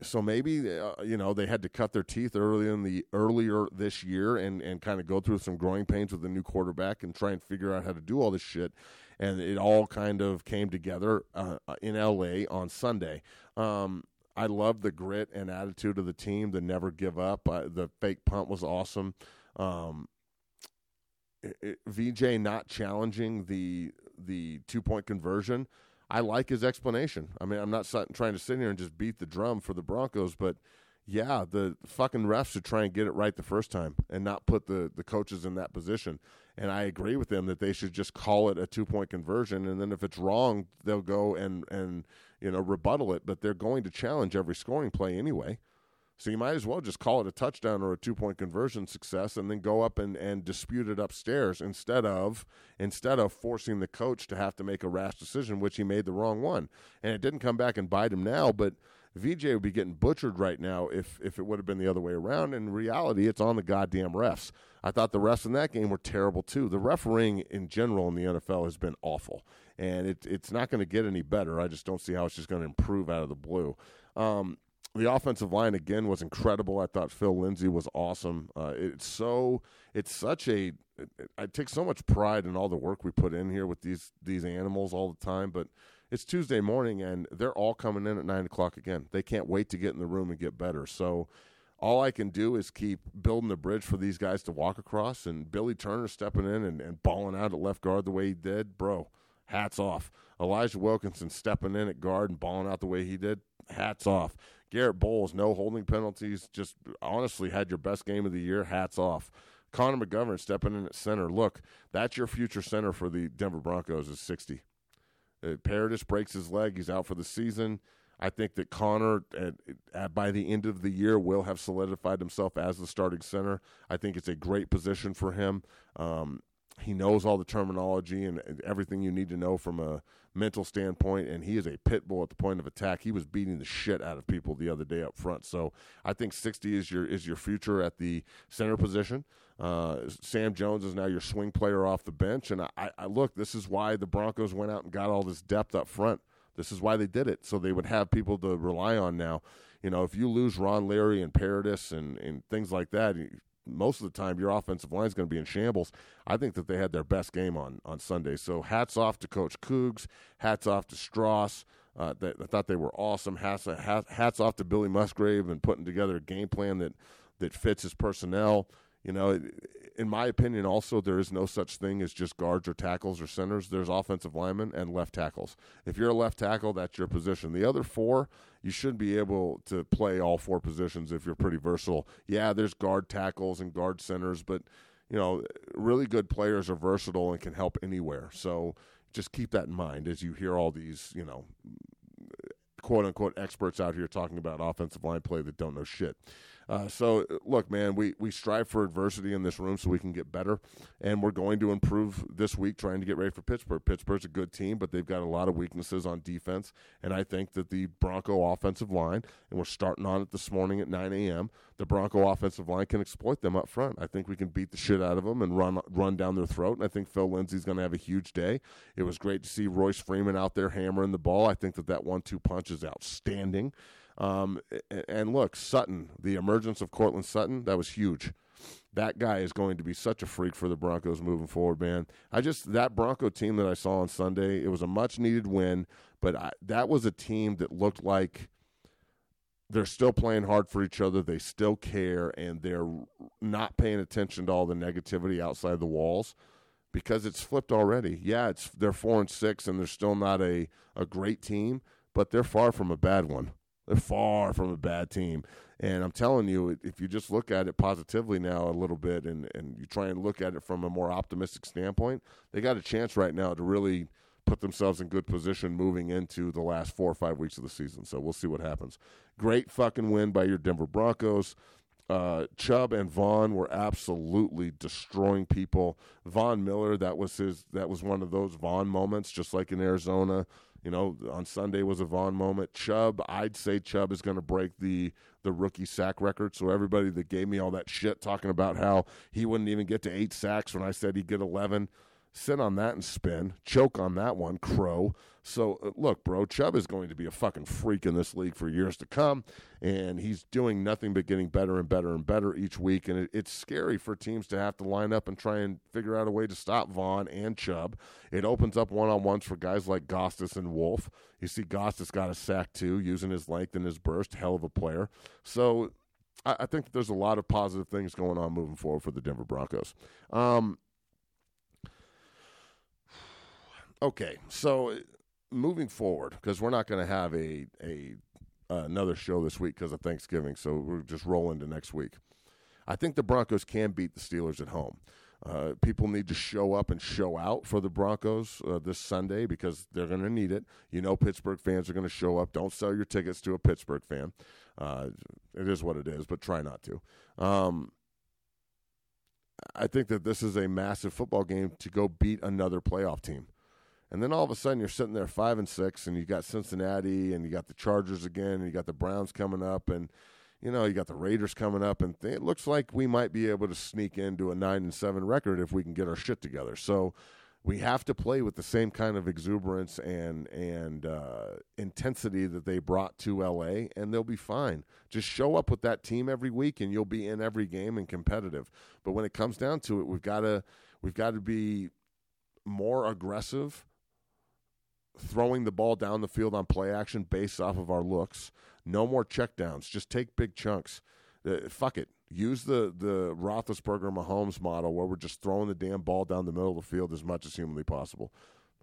So maybe, uh, you know, they had to cut their teeth early in the earlier this year and, and kind of go through some growing pains with the new quarterback and try and figure out how to do all this shit. And it all kind of came together uh, in L A on Sunday. Um, I love the grit and attitude of the team, the never give up. Uh, the fake punt was awesome. Um, it, it, V J not challenging the the two-point conversion. I like his explanation. I mean, I'm not trying to sit here and just beat the drum for the Broncos, but yeah, the fucking refs should try and get it right the first time and not put the, the coaches in that position. And I agree with them that they should just call it a two-point conversion, and then if it's wrong, they'll go and, and you know, rebuttal it. But they're going to challenge every scoring play anyway. So you might as well just call it a touchdown or a two-point conversion success and then go up and, and dispute it upstairs instead of instead of forcing the coach to have to make a rash decision, which he made the wrong one. And it didn't come back and bite him now, but V J would be getting butchered right now if, if it would have been the other way around. In reality, it's on the goddamn refs. I thought the refs in that game were terrible too. The refereeing in general in the N F L has been awful, and it, it's not going to get any better. I just don't see how it's just going to improve out of the blue. Um, the offensive line, again, was incredible. I thought Phil Lindsay was awesome. Uh, it's so it's such a – I take so much pride in all the work we put in here with these these animals all the time, but – it's Tuesday morning, and they're all coming in at nine o'clock again. They can't wait to get in the room and get better. So all I can do is keep building the bridge for these guys to walk across, and Billy Turner stepping in and, and balling out at left guard the way he did, bro, hats off. Elijah Wilkinson stepping in at guard and balling out the way he did, hats off. Garrett Bowles, no holding penalties, just honestly had your best game of the year, hats off. Connor McGovern stepping in at center. Look, that's your future center for the Denver Broncos is sixty. Uh, Paradis breaks his leg. He's out for the season. I think that Connor, at, at, by the end of the year, will have solidified himself as the starting center. I think it's a great position for him. Um, He knows all the terminology and everything you need to know from a mental standpoint, and he is a pit bull at the point of attack. He was beating the shit out of people the other day up front. So I think sixty is your is your future at the center position. Uh, Sam Jones is now your swing player off the bench. And I, I look, this is why the Broncos went out and got all this depth up front. This is why they did it, so they would have people to rely on now. You know, if you lose Ron Leary and Paradis and, and things like that, you, most of the time your offensive line is going to be in shambles. I think that they had their best game on, on Sunday. So hats off to Coach Cougs. Hats off to Strauss. Uh, they, I thought they were awesome. Hats, hats off to Billy Musgrave and putting together a game plan that, that fits his personnel. You know, in my opinion, also, there is no such thing as just guards or tackles or centers. There's offensive linemen and left tackles. If you're a left tackle, that's your position. The other four, you should be able to play all four positions if you're pretty versatile. Yeah, there's guard tackles and guard centers, but, you know, really good players are versatile and can help anywhere. So just keep that in mind as you hear all these, you know, quote-unquote experts out here talking about offensive line play that don't know shit. Uh, so, look, man, we, we strive for adversity in this room so we can get better, and we're going to improve this week trying to get ready for Pittsburgh. Pittsburgh's a good team, but they've got a lot of weaknesses on defense, and I think that the Bronco offensive line, and we're starting on it this morning at nine a.m., the Bronco offensive line can exploit them up front. I think we can beat the shit out of them and run run down their throat, and I think Phil Lindsay's going to have a huge day. It was great to see Royce Freeman out there hammering the ball. I think that that one-two punch is outstanding. Um, and look, Sutton, the emergence of Cortland Sutton, that was huge. That guy is going to be such a freak for the Broncos moving forward, man. I just, that Bronco team that I saw on Sunday, it was a much needed win, but I, that was a team that looked like they're still playing hard for each other. They still care, and they're not paying attention to all the negativity outside the walls. Because it's flipped already. Yeah, it's they're four and six, and they're still not a, a great team, but they're far from a bad one. They're far from a bad team. And I'm telling you, if you just look at it positively now a little bit and, and you try and look at it from a more optimistic standpoint, they got a chance right now to really put themselves in good position moving into the last four or five weeks of the season. So we'll see what happens. Great fucking win by your Denver Broncos. Uh, Chubb and Vaughn were absolutely destroying people. Von Miller, that was his. That was one of those Vaughn moments, just like in Arizona. You know, on Sunday was a Vaughn moment. Chubb, I'd say Chubb is going to break the the rookie sack record. So everybody that gave me all that shit talking about how he wouldn't even get to eight sacks when I said he'd get eleven, sit on that and spin. Choke on that one, crow. So, uh, look, bro, Chubb is going to be a fucking freak in this league for years to come, and he's doing nothing but getting better and better and better each week, and it, it's scary for teams to have to line up and try and figure out a way to stop Vaughn and Chubb. It opens up one-on-ones for guys like Gostis and Wolf. You see Gostis got a sack, too, using his length and his burst. Hell of a player. So I, I think that there's a lot of positive things going on moving forward for the Denver Broncos. Um, okay, so – moving forward, because we're not going to have a a uh, another show this week because of Thanksgiving, so we're just rolling to next week. I think the Broncos can beat the Steelers at home. Uh, people need to show up and show out for the Broncos uh, this Sunday because they're going to need it. You know Pittsburgh fans are going to show up. Don't sell your tickets to a Pittsburgh fan. Uh, it is what it is, but try not to. Um, I think that this is a massive football game to go beat another playoff team. And then all of a sudden you're sitting there five and six, and you got Cincinnati, and you got the Chargers again, and you got the Browns coming up, and you know you got the Raiders coming up, and th- it looks like we might be able to sneak into a nine and seven record if we can get our shit together. So we have to play with the same kind of exuberance and and uh, intensity that they brought to L A, and they'll be fine. Just show up with that team every week, and you'll be in every game and competitive. But when it comes down to it, we've got to we've got to be more aggressive. Throwing the ball down the field on play action based off of our looks. No more checkdowns. Just take big chunks. Uh, fuck it. Use the, the Roethlisberger-Mahomes model where we're just throwing the damn ball down the middle of the field as much as humanly possible.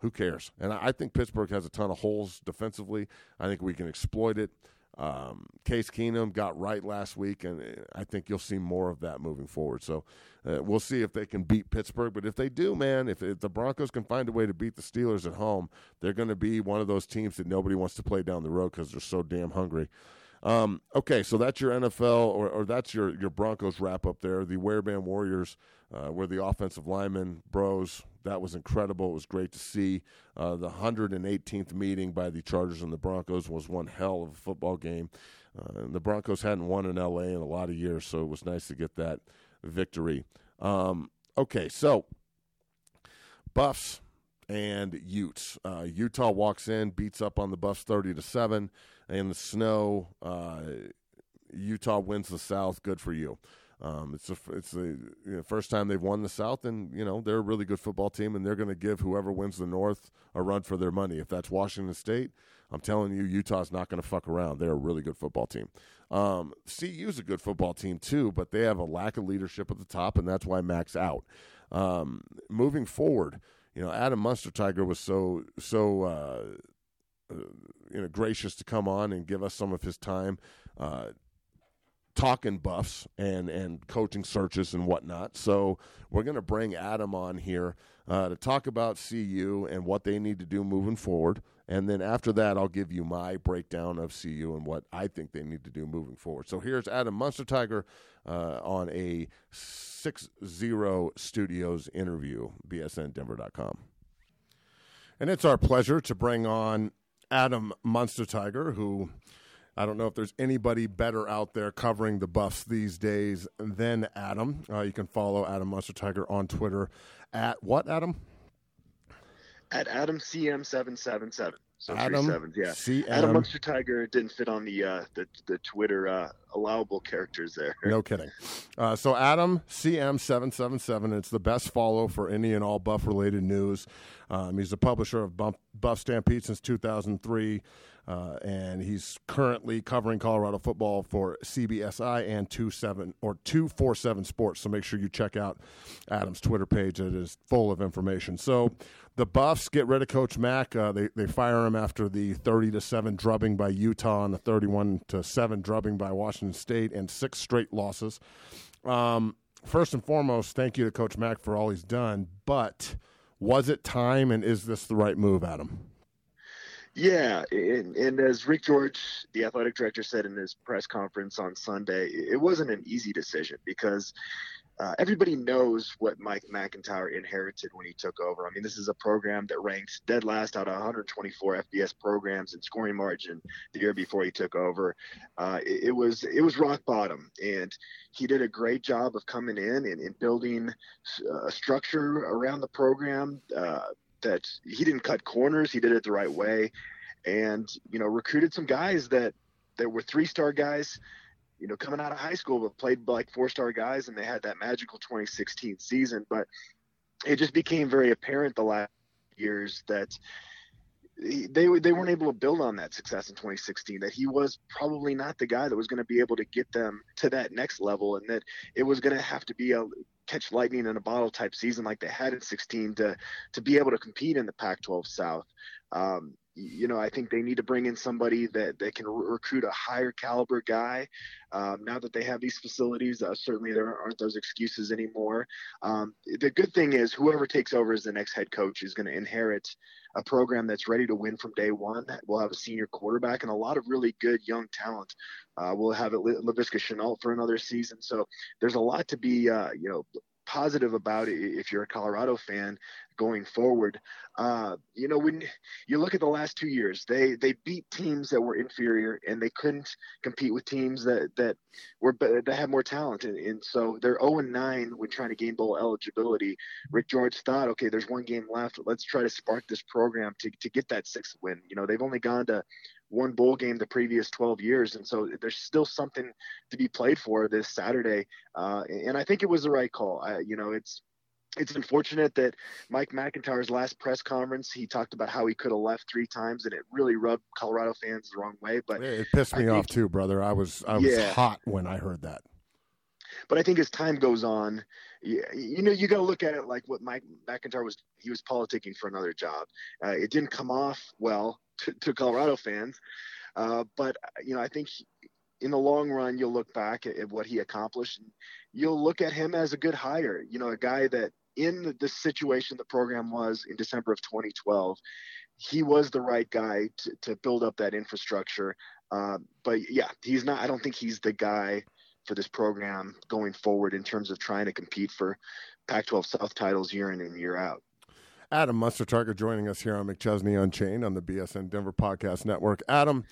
Who cares? And I, I think Pittsburgh has a ton of holes defensively. I think we can exploit it. Um, Case Keenum got right last week, and I think you'll see more of that moving forward. So uh, we'll see if they can beat Pittsburgh. But if they do, man, if, if the Broncos can find a way to beat the Steelers at home, they're going to be one of those teams that nobody wants to play down the road because they're so damn hungry. Um, okay, so that's your N F L, or, or that's your, your Broncos wrap-up there. The Wereband Warriors uh, were the offensive linemen bros. That was incredible. It was great to see. Uh, the one hundred eighteenth meeting by the Chargers and the Broncos was one hell of a football game. Uh, and the Broncos hadn't won in L A in a lot of years, so it was nice to get that victory. Um, okay, so Buffs and Utes. Uh, Utah walks in, beats up on the Buffs thirty to seven. In the snow, uh, Utah wins the South. Good for you. Um, it's the it's the you know, first time they've won the South, and you know they're a really good football team, and they're going to give whoever wins the North a run for their money. If that's Washington State, I'm telling you, Utah's not going to fuck around. They're a really good football team. Um, C U's a good football team too, but they have a lack of leadership at the top, and that's why Mack's out. Um, moving forward, you know Adam Munster-Tiger was so so. Uh, Uh, you know, gracious to come on and give us some of his time uh, talking Buffs and, and coaching searches and whatnot. So we're going to bring Adam on here uh, to talk about C U and what they need to do moving forward. And then after that, I'll give you my breakdown of C U and what I think they need to do moving forward. So here's Adam Munster-Tiger uh, on a Six Zero Studios interview, b s n denver dot com. And it's our pleasure to bring on Adam Munster-Tiger, who I don't know if there's anybody better out there covering the Buffs these days than Adam. Uh, you can follow Adam Munster-Tiger on Twitter at what, Adam? At Adam C M seven seven seven. So Adam three sevens, yeah. C M. Adam Munster-Tiger didn't fit on the uh, the, the Twitter uh, allowable characters there. No kidding. Uh, so Adam C M seven seven seven. It's the best follow for any and all Buff related news. Um, he's the publisher of Bump, Buff Stampede since two thousand three, uh, and he's currently covering Colorado football for C B S I and two seven or two forty-seven Sports. So make sure you check out Adam's Twitter page. It is full of information. So the Buffs get rid of Coach Mack. Uh, they they fire him after the thirty to seven drubbing by Utah and the thirty-one to seven drubbing by Washington State and six straight losses. Um, first and foremost, thank you to Coach Mack for all he's done, but was it time, and is this the right move, Adam? Yeah, and, and as Rick George, the athletic director, said in his press conference on Sunday, it wasn't an easy decision because uh, everybody knows what Mike McIntyre inherited when he took over. I mean, this is a program that ranked dead last out of one hundred twenty-four F B S programs in scoring margin the year before he took over. Uh, it, it was it was rock bottom, and he did a great job of coming in and, and building a structure around the program uh, that he didn't cut corners. He did it the right way and, you know, recruited some guys that, that were three-star guys, you know, coming out of high school, but played like four-star guys, and they had that magical twenty sixteen season. But it just became very apparent the last years that they they weren't able to build on that success in twenty sixteen, that he was probably not the guy that was going to be able to get them to that next level, and that it was going to have to be a catch lightning in a bottle type season like they had in sixteen to to be able to compete in the Pac twelve South. Um, you know, I think they need to bring in somebody that they can re- recruit a higher caliber guy. Um, now that they have these facilities, uh, certainly there aren't those excuses anymore. Um, the good thing is whoever takes over as the next head coach is going to inherit a program that's ready to win from day one. That will have a senior quarterback and a lot of really good young talent. Uh, we'll have Laviska Shenault for another season. So there's a lot to be, uh, you know, positive about it if you're a Colorado fan going forward. Uh, you know, when you look at the last two years, they they beat teams that were inferior and they couldn't compete with teams that that were that had more talent. And, and so they're oh and nine when trying to gain bowl eligibility. Rick George thought, okay, there's one game left. Let's try to spark this program to to get that sixth win. You know, they've only gone to one bowl game the previous twelve years. And so there's still something to be played for this Saturday. Uh, and I think it was the right call. I, you know, it's, it's unfortunate that Mike McIntyre's last press conference, he talked about how he could have left three times and it really rubbed Colorado fans the wrong way. But it pissed me I off think, too, brother. I was, I was yeah. hot when I heard that. But I think as time goes on, you, you know, you got to look at it like what Mike McIntyre was, he was politicking for another job. Uh, it didn't come off well to, to Colorado fans. Uh, but, you know, I think he, in the long run, you'll look back at, at what he accomplished. And you'll look at him as a good hire, you know, a guy that in the, the situation the program was in December of twenty twelve, he was the right guy to, to build up that infrastructure. Uh, but yeah, he's not, I don't think he's the guy for this program going forward in terms of trying to compete for Pac twelve South titles year in and year out. Adam Munster-Tiger joining us here on McChesney Unchained on the B S N Denver Podcast Network. Adam,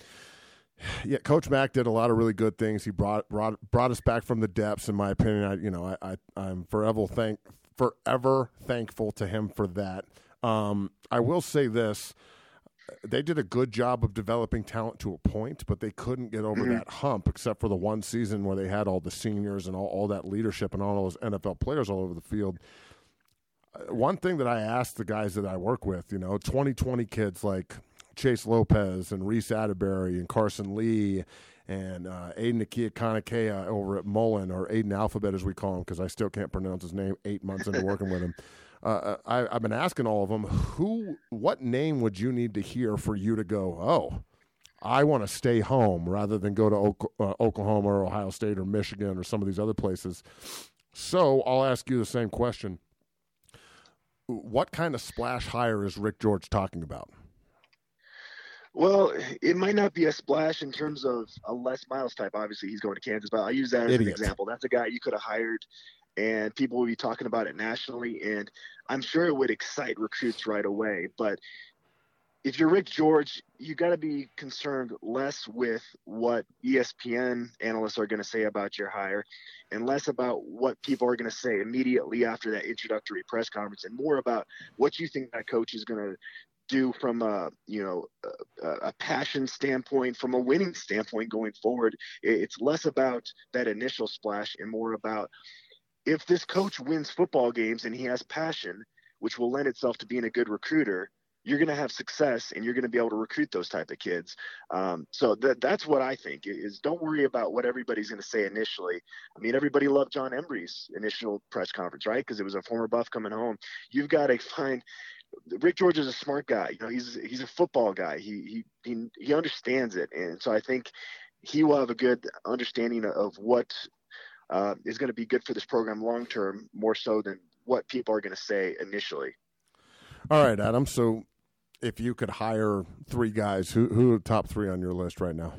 yeah, Coach Mack did a lot of really good things. He brought brought, brought us back from the depths, in my opinion. I, you know, I, I I'm forever thank forever thankful to him for that. Um, I will say this. They did a good job of developing talent to a point, but they couldn't get over that hump except for the one season where they had all the seniors and all, all that leadership and all those N F L players all over the field. One thing that I asked the guys that I work with, you know, twenty twenty kids like Chase Lopez and Reese Atterbury and Carson Lee and uh, Aiden Akia Kanakea over at Mullen, or Aiden Alphabet as we call him because I still can't pronounce his name eight months into working with him. Uh, I, I've been asking all of them, who, what name would you need to hear for you to go, oh, I want to stay home rather than go to o- uh, Oklahoma or Ohio State or Michigan or some of these other places? So I'll ask you the same question. What kind of splash hire is Rick George talking about? Well, it might not be a splash in terms of a Les Miles type. Obviously, he's going to Kansas, but I'll use that as Idiot. an example. That's a guy you could have hired, and people will be talking about it nationally, and I'm sure it would excite recruits right away. But if you're Rick George, you got to be concerned less with what E S P N analysts are going to say about your hire and less about what people are going to say immediately after that introductory press conference, and more about what you think that coach is going to do from a, you know, a, a passion standpoint, from a winning standpoint going forward. It's less about that initial splash and more about, if this coach wins football games and he has passion, which will lend itself to being a good recruiter, you're going to have success and you're going to be able to recruit those type of kids. Um, so that that's what I think is, don't worry about what everybody's going to say initially. I mean, everybody loved John Embry's initial press conference, right? Because it was a former Buff coming home. You've got to find – Rick George is a smart guy. You know, he's he's a football guy. He he he, he understands it. And so I think he will have a good understanding of what – Uh, is going to be good for this program long term, more so than what people are going to say initially. All right, Adam. So, if you could hire three guys, who who are the top three on your list right now?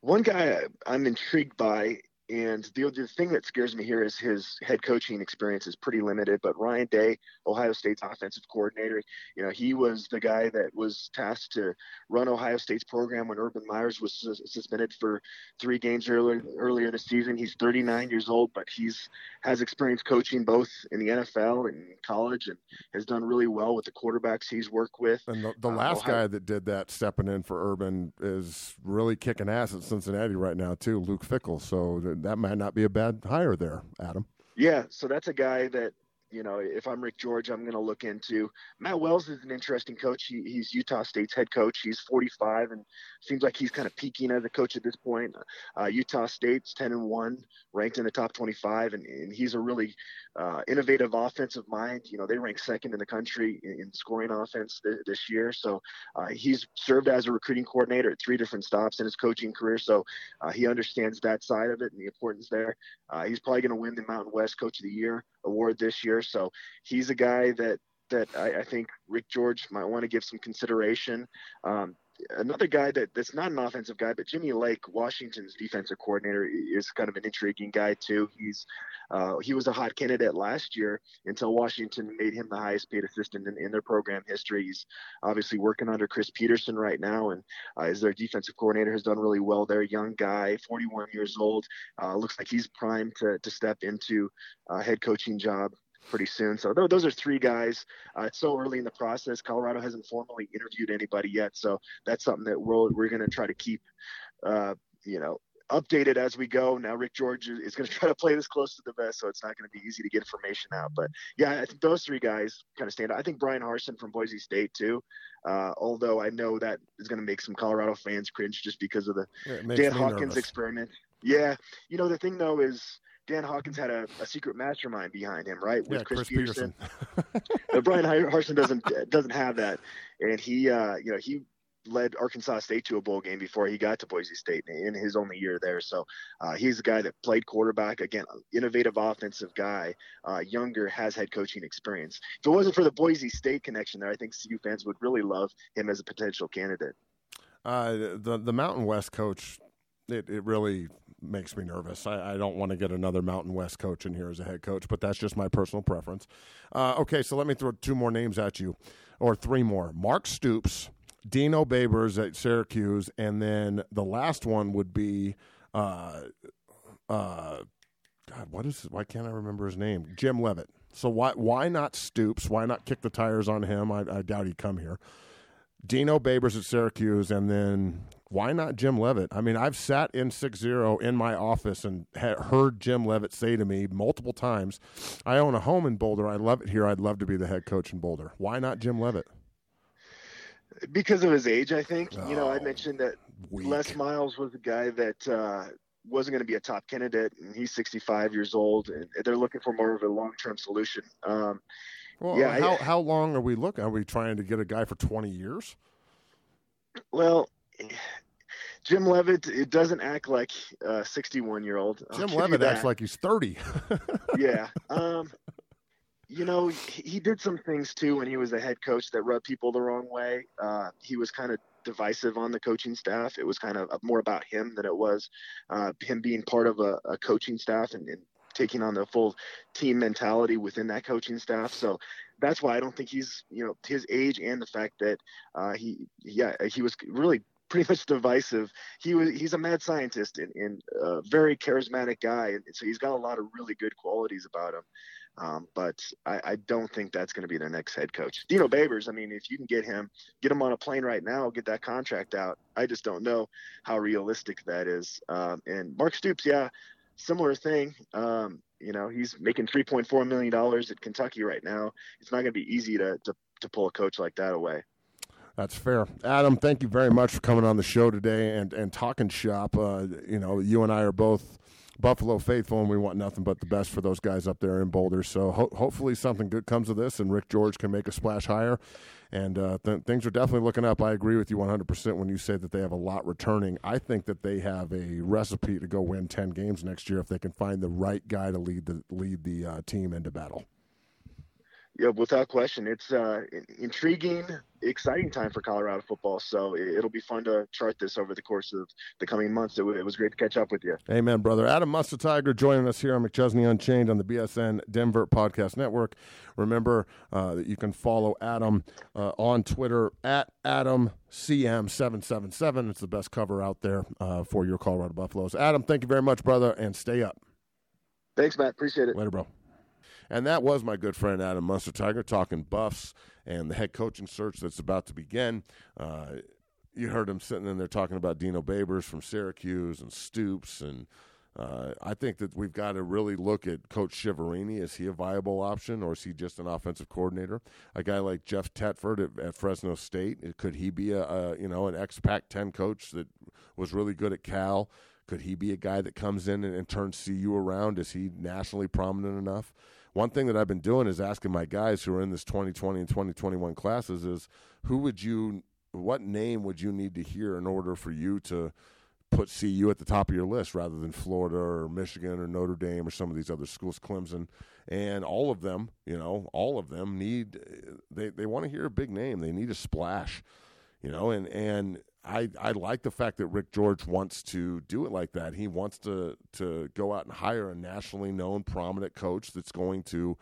One guy I'm intrigued by, and the the thing that scares me here is his head coaching experience is pretty limited. But Ryan Day, Ohio State's offensive coordinator, you know, he was the guy that was tasked to run Ohio State's program when Urban Myers was su- suspended for three games earlier earlier this season. He's thirty-nine years old, but he's has experience coaching both in the N F L and college, and has done really well with the quarterbacks he's worked with. And the, the last uh, Ohio- guy that did that stepping in for Urban is really kicking ass at Cincinnati right now too, Luke Fickell. So the, that might not be a bad hire there, Adam. Yeah, so that's a guy that, you know, if I'm Rick George, I'm going to look into. Matt Wells is an interesting coach. He, he's Utah State's head coach. He's forty-five and seems like he's kind of peaking as a coach at this point. Uh, Utah State's ten and one, ranked in the top twenty-five, and, and he's a really uh, innovative offensive mind. You know, they rank second in the country in, in scoring offense th- this year. So uh, he's served as a recruiting coordinator at three different stops in his coaching career. So uh, he understands that side of it and the importance there. Uh, he's probably going to win the Mountain West Coach of the Year award this year. So he's a guy that, that I, I think Rick George might want to give some consideration. Um, another guy that, that's not an offensive guy, but Jimmy Lake, Washington's defensive coordinator, is kind of an intriguing guy too. He's uh, he was a hot candidate last year until Washington made him the highest paid assistant in, in their program history. He's obviously working under Chris Peterson right now, and uh, is their defensive coordinator, has done really well there. Young guy, forty-one years old, uh, looks like he's primed to, to step into a head coaching job pretty soon. So those are three guys. Uh, it's so early in the process. Colorado hasn't formally interviewed anybody yet. So that's something that we'll, we're going to try to keep, uh, you know, updated as we go. Now, Rick George is going to try to play this close to the vest, so it's not going to be easy to get information out. But yeah, I think those three guys kind of stand out. I think Brian Harsin from Boise State too. Uh, although I know that is going to make some Colorado fans cringe just because of the yeah, Dan Hawkins nervous. experiment. Yeah. You know, the thing though is, Dan Hawkins had a, a secret mastermind behind him, right? With yeah, Chris, Chris Peterson. Peterson. Brian Harsin doesn't doesn't have that, and he, uh, you know, he led Arkansas State to a bowl game before he got to Boise State in his only year there. So uh, he's a guy that played quarterback. Again, innovative offensive guy, uh, younger, has had coaching experience. If it wasn't for the Boise State connection there, I think C U fans would really love him as a potential candidate. uh, the the Mountain West coach, it, it really makes me nervous. I, I don't want to get another Mountain West coach in here as a head coach, but that's just my personal preference. Uh, okay, so let me throw two more names at you, or three more. Mark Stoops, Dino Babers at Syracuse, and then the last one would be uh, uh, God. What is? Why can't I remember his name? Jim Leavitt. So why why not Stoops? Why not kick the tires on him? I, I doubt he'd come here. Dino Babers at Syracuse, and then why not Jim Leavitt? I mean, I've sat in Six Zero in my office and ha- heard Jim Leavitt say to me multiple times, I own a home in Boulder. I love it here. I'd love to be the head coach in Boulder. Why not Jim Leavitt? Because of his age, I think. Oh, you know, I mentioned that weak. Les Miles was a guy that uh, – wasn't going to be a top candidate, and he's sixty-five years old, and they're looking for more of a long-term solution. Um, well, yeah, how, I, how long are we looking? Are we trying to get a guy for twenty years? Well, Jim Leavitt, it doesn't act like a sixty-one-year-old. Jim Leavitt acts like he's thirty. Yeah. Um, you know, he did some things, too, when he was a head coach that rubbed people the wrong way. Uh, he was kind of divisive on the coaching staff. It was kind of more about him than it was uh, him being part of a, a coaching staff and, and taking on the full team mentality within that coaching staff. So that's why I don't think he's, you know, his age and the fact that uh, he, yeah, he was really pretty much divisive. He was, he's a mad scientist and, and a very charismatic guy. And so he's got a lot of really good qualities about him. Um, but I, I don't think that's going to be their next head coach. Dino Babers, I mean, if you can get him, get him on a plane right now, get that contract out. I just don't know how realistic that is. Um, and Mark Stoops, yeah, similar thing. Um, you know, he's making three point four million dollars at Kentucky right now. It's not going to be easy to, to, to pull a coach like that away. That's fair. Adam, thank you very much for coming on the show today and, and talking shop. Uh, you know, you and I are both Buffalo faithful, and we want nothing but the best for those guys up there in Boulder. So ho- hopefully something good comes of this, and Rick George can make a splash higher. And uh, th- things are definitely looking up. I agree with you one hundred percent when you say that they have a lot returning. I think that they have a recipe to go win ten games next year if they can find the right guy to lead the lead the uh, team into battle. Yeah, without question. It's uh, an intriguing, exciting time for Colorado football, so it'll be fun to chart this over the course of the coming months. It, w- it was great to catch up with you. Amen, brother. Adam Munster-Tiger joining us here on McChesney Unchained on the B S N Denver Podcast Network. Remember uh, that you can follow Adam uh, on Twitter at Adam C M seven seven seven. It's the best cover out there uh, for your Colorado Buffaloes. Adam, thank you very much, brother, and stay up. Thanks, Matt. Appreciate it. Later, bro. And that was my good friend Adam Munster-Tiger talking Buffs and the head coaching search that's about to begin. Uh, you heard him sitting in there talking about Dino Babers from Syracuse and Stoops. And uh, I think that we've got to really look at Coach Shiverini. Is he a viable option, or is he just an offensive coordinator? A guy like Jeff Tetford at, at Fresno State, could he be a, a you know an ex-Pac ten coach that was really good at Cal? Could he be a guy that comes in and, and turns C U around? Is he nationally prominent enough? One thing that I've been doing is asking my guys who are in this twenty twenty and twenty twenty-one classes is, who would you, what name would you need to hear in order for you to put C U at the top of your list rather than Florida or Michigan or Notre Dame or some of these other schools, Clemson? And all of them, you know, all of them need, they, they want to hear a big name. They need a splash, you know, and, and I, I like the fact that Rick George wants to do it like that. He wants to to go out and hire a nationally known, prominent coach that's going to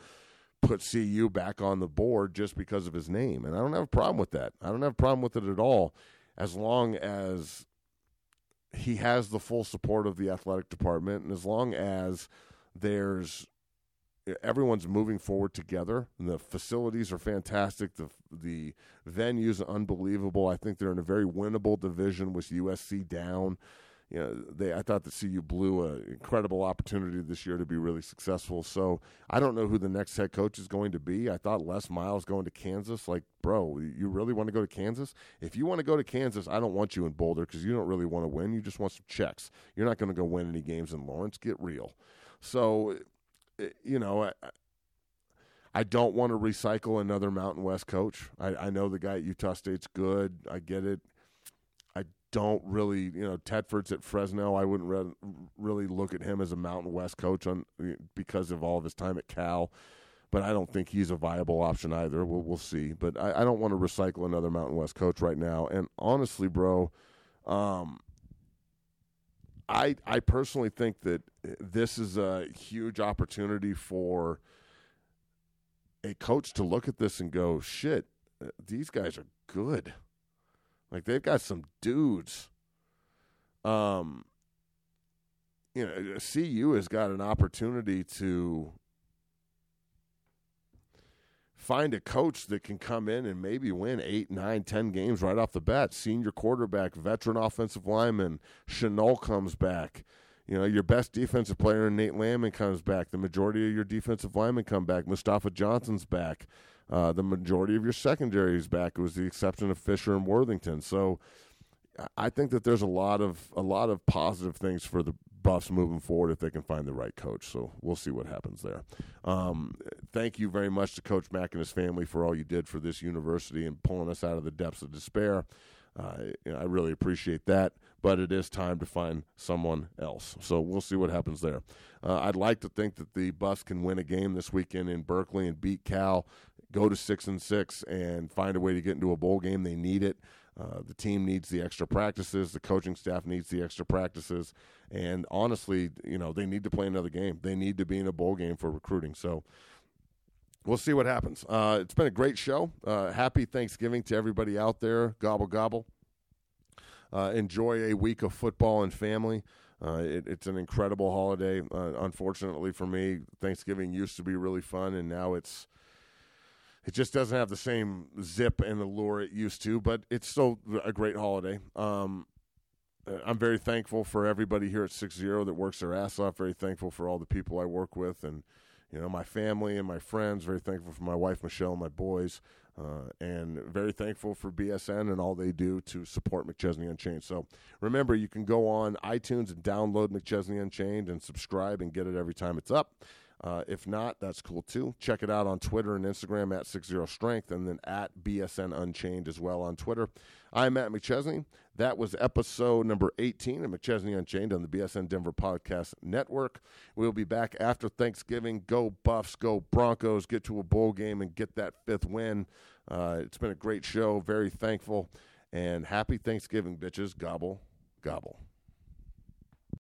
put C U back on the board just because of his name. And I don't have a problem with that. I don't have a problem with it at all, as long as he has the full support of the athletic department, and as long as there's everyone's moving forward together. The facilities are fantastic. The the venues are unbelievable. I think they're in a very winnable division with U S C down. You know, they I thought that C U blew an incredible opportunity this year to be really successful. So I don't know who the next head coach is going to be. I thought Les Miles going to Kansas. Like, bro, you really want to go to Kansas? If you want to go to Kansas, I don't want you in Boulder because you don't really want to win. You just want some checks. You're not going to go win any games in Lawrence. Get real. So you know, I, I don't want to recycle another Mountain West coach. I, I know the guy at Utah State's good. I get it. I don't really, you know, Tedford's at Fresno. I wouldn't re- really look at him as a Mountain West coach on because of all of his time at Cal. but I don't think he's a viable option either. We'll, we'll see. But I, I don't want to recycle another Mountain West coach right now. And honestly, bro, um, I I personally think that this is a huge opportunity for a coach to look at this and go, shit, these guys are good. Like, they've got some dudes. Um, you know, C U has got an opportunity to find a coach that can come in and maybe win eight, nine, ten games right off the bat. Senior quarterback, veteran offensive lineman, Shenault comes back. You know, your best defensive player, Nate Landman, comes back. The majority of your defensive linemen come back. Mustafa Johnson's back. Uh, the majority of your secondary is back, with the exception of Fisher and Worthington. So I think that there's a lot of a lot of positive things for the Buffs moving forward if they can find the right coach. So we'll see what happens there. Um, thank you very much to Coach Mack and his family for all you did for this university and pulling us out of the depths of despair. Uh, you know, I really appreciate that, but it is time to find someone else. So we'll see what happens there. Uh, I'd like to think that the Buffs can win a game this weekend in Berkeley and beat Cal, go to six and six, and find a way to get into a bowl game. They need it. Uh, the team needs the extra practices. The coaching staff needs the extra practices. And honestly, you know, they need to play another game. They need to be in a bowl game for recruiting. So we'll see what happens. Uh, it's been a great show. Uh, happy Thanksgiving to everybody out there. Gobble, gobble. Uh, enjoy a week of football and family. Uh, it, it's an incredible holiday. Uh, unfortunately for me, Thanksgiving used to be really fun, and now it's It just doesn't have the same zip and allure it used to, but it's still a great holiday. Um, I'm very thankful for everybody here at Six Zero that works their ass off. Very thankful for all the people I work with, and you know, my family and my friends. Very thankful for my wife Michelle and my boys, uh, and very thankful for B S N and all they do to support McChesney Unchained. So remember, you can go on iTunes and download McChesney Unchained and subscribe and get it every time it's up. Uh, if not, that's cool too. Check it out on Twitter and Instagram at Six Zero Strength, and then at B S N Unchained as well on Twitter. I'm at McChesney. That was episode number eighteen of McChesney Unchained on the B S N Denver Podcast Network. We'll be back after Thanksgiving. Go Buffs, go Broncos, get to a bowl game and get that fifth win. Uh, it's been a great show. Very thankful. And happy Thanksgiving, bitches. Gobble, gobble.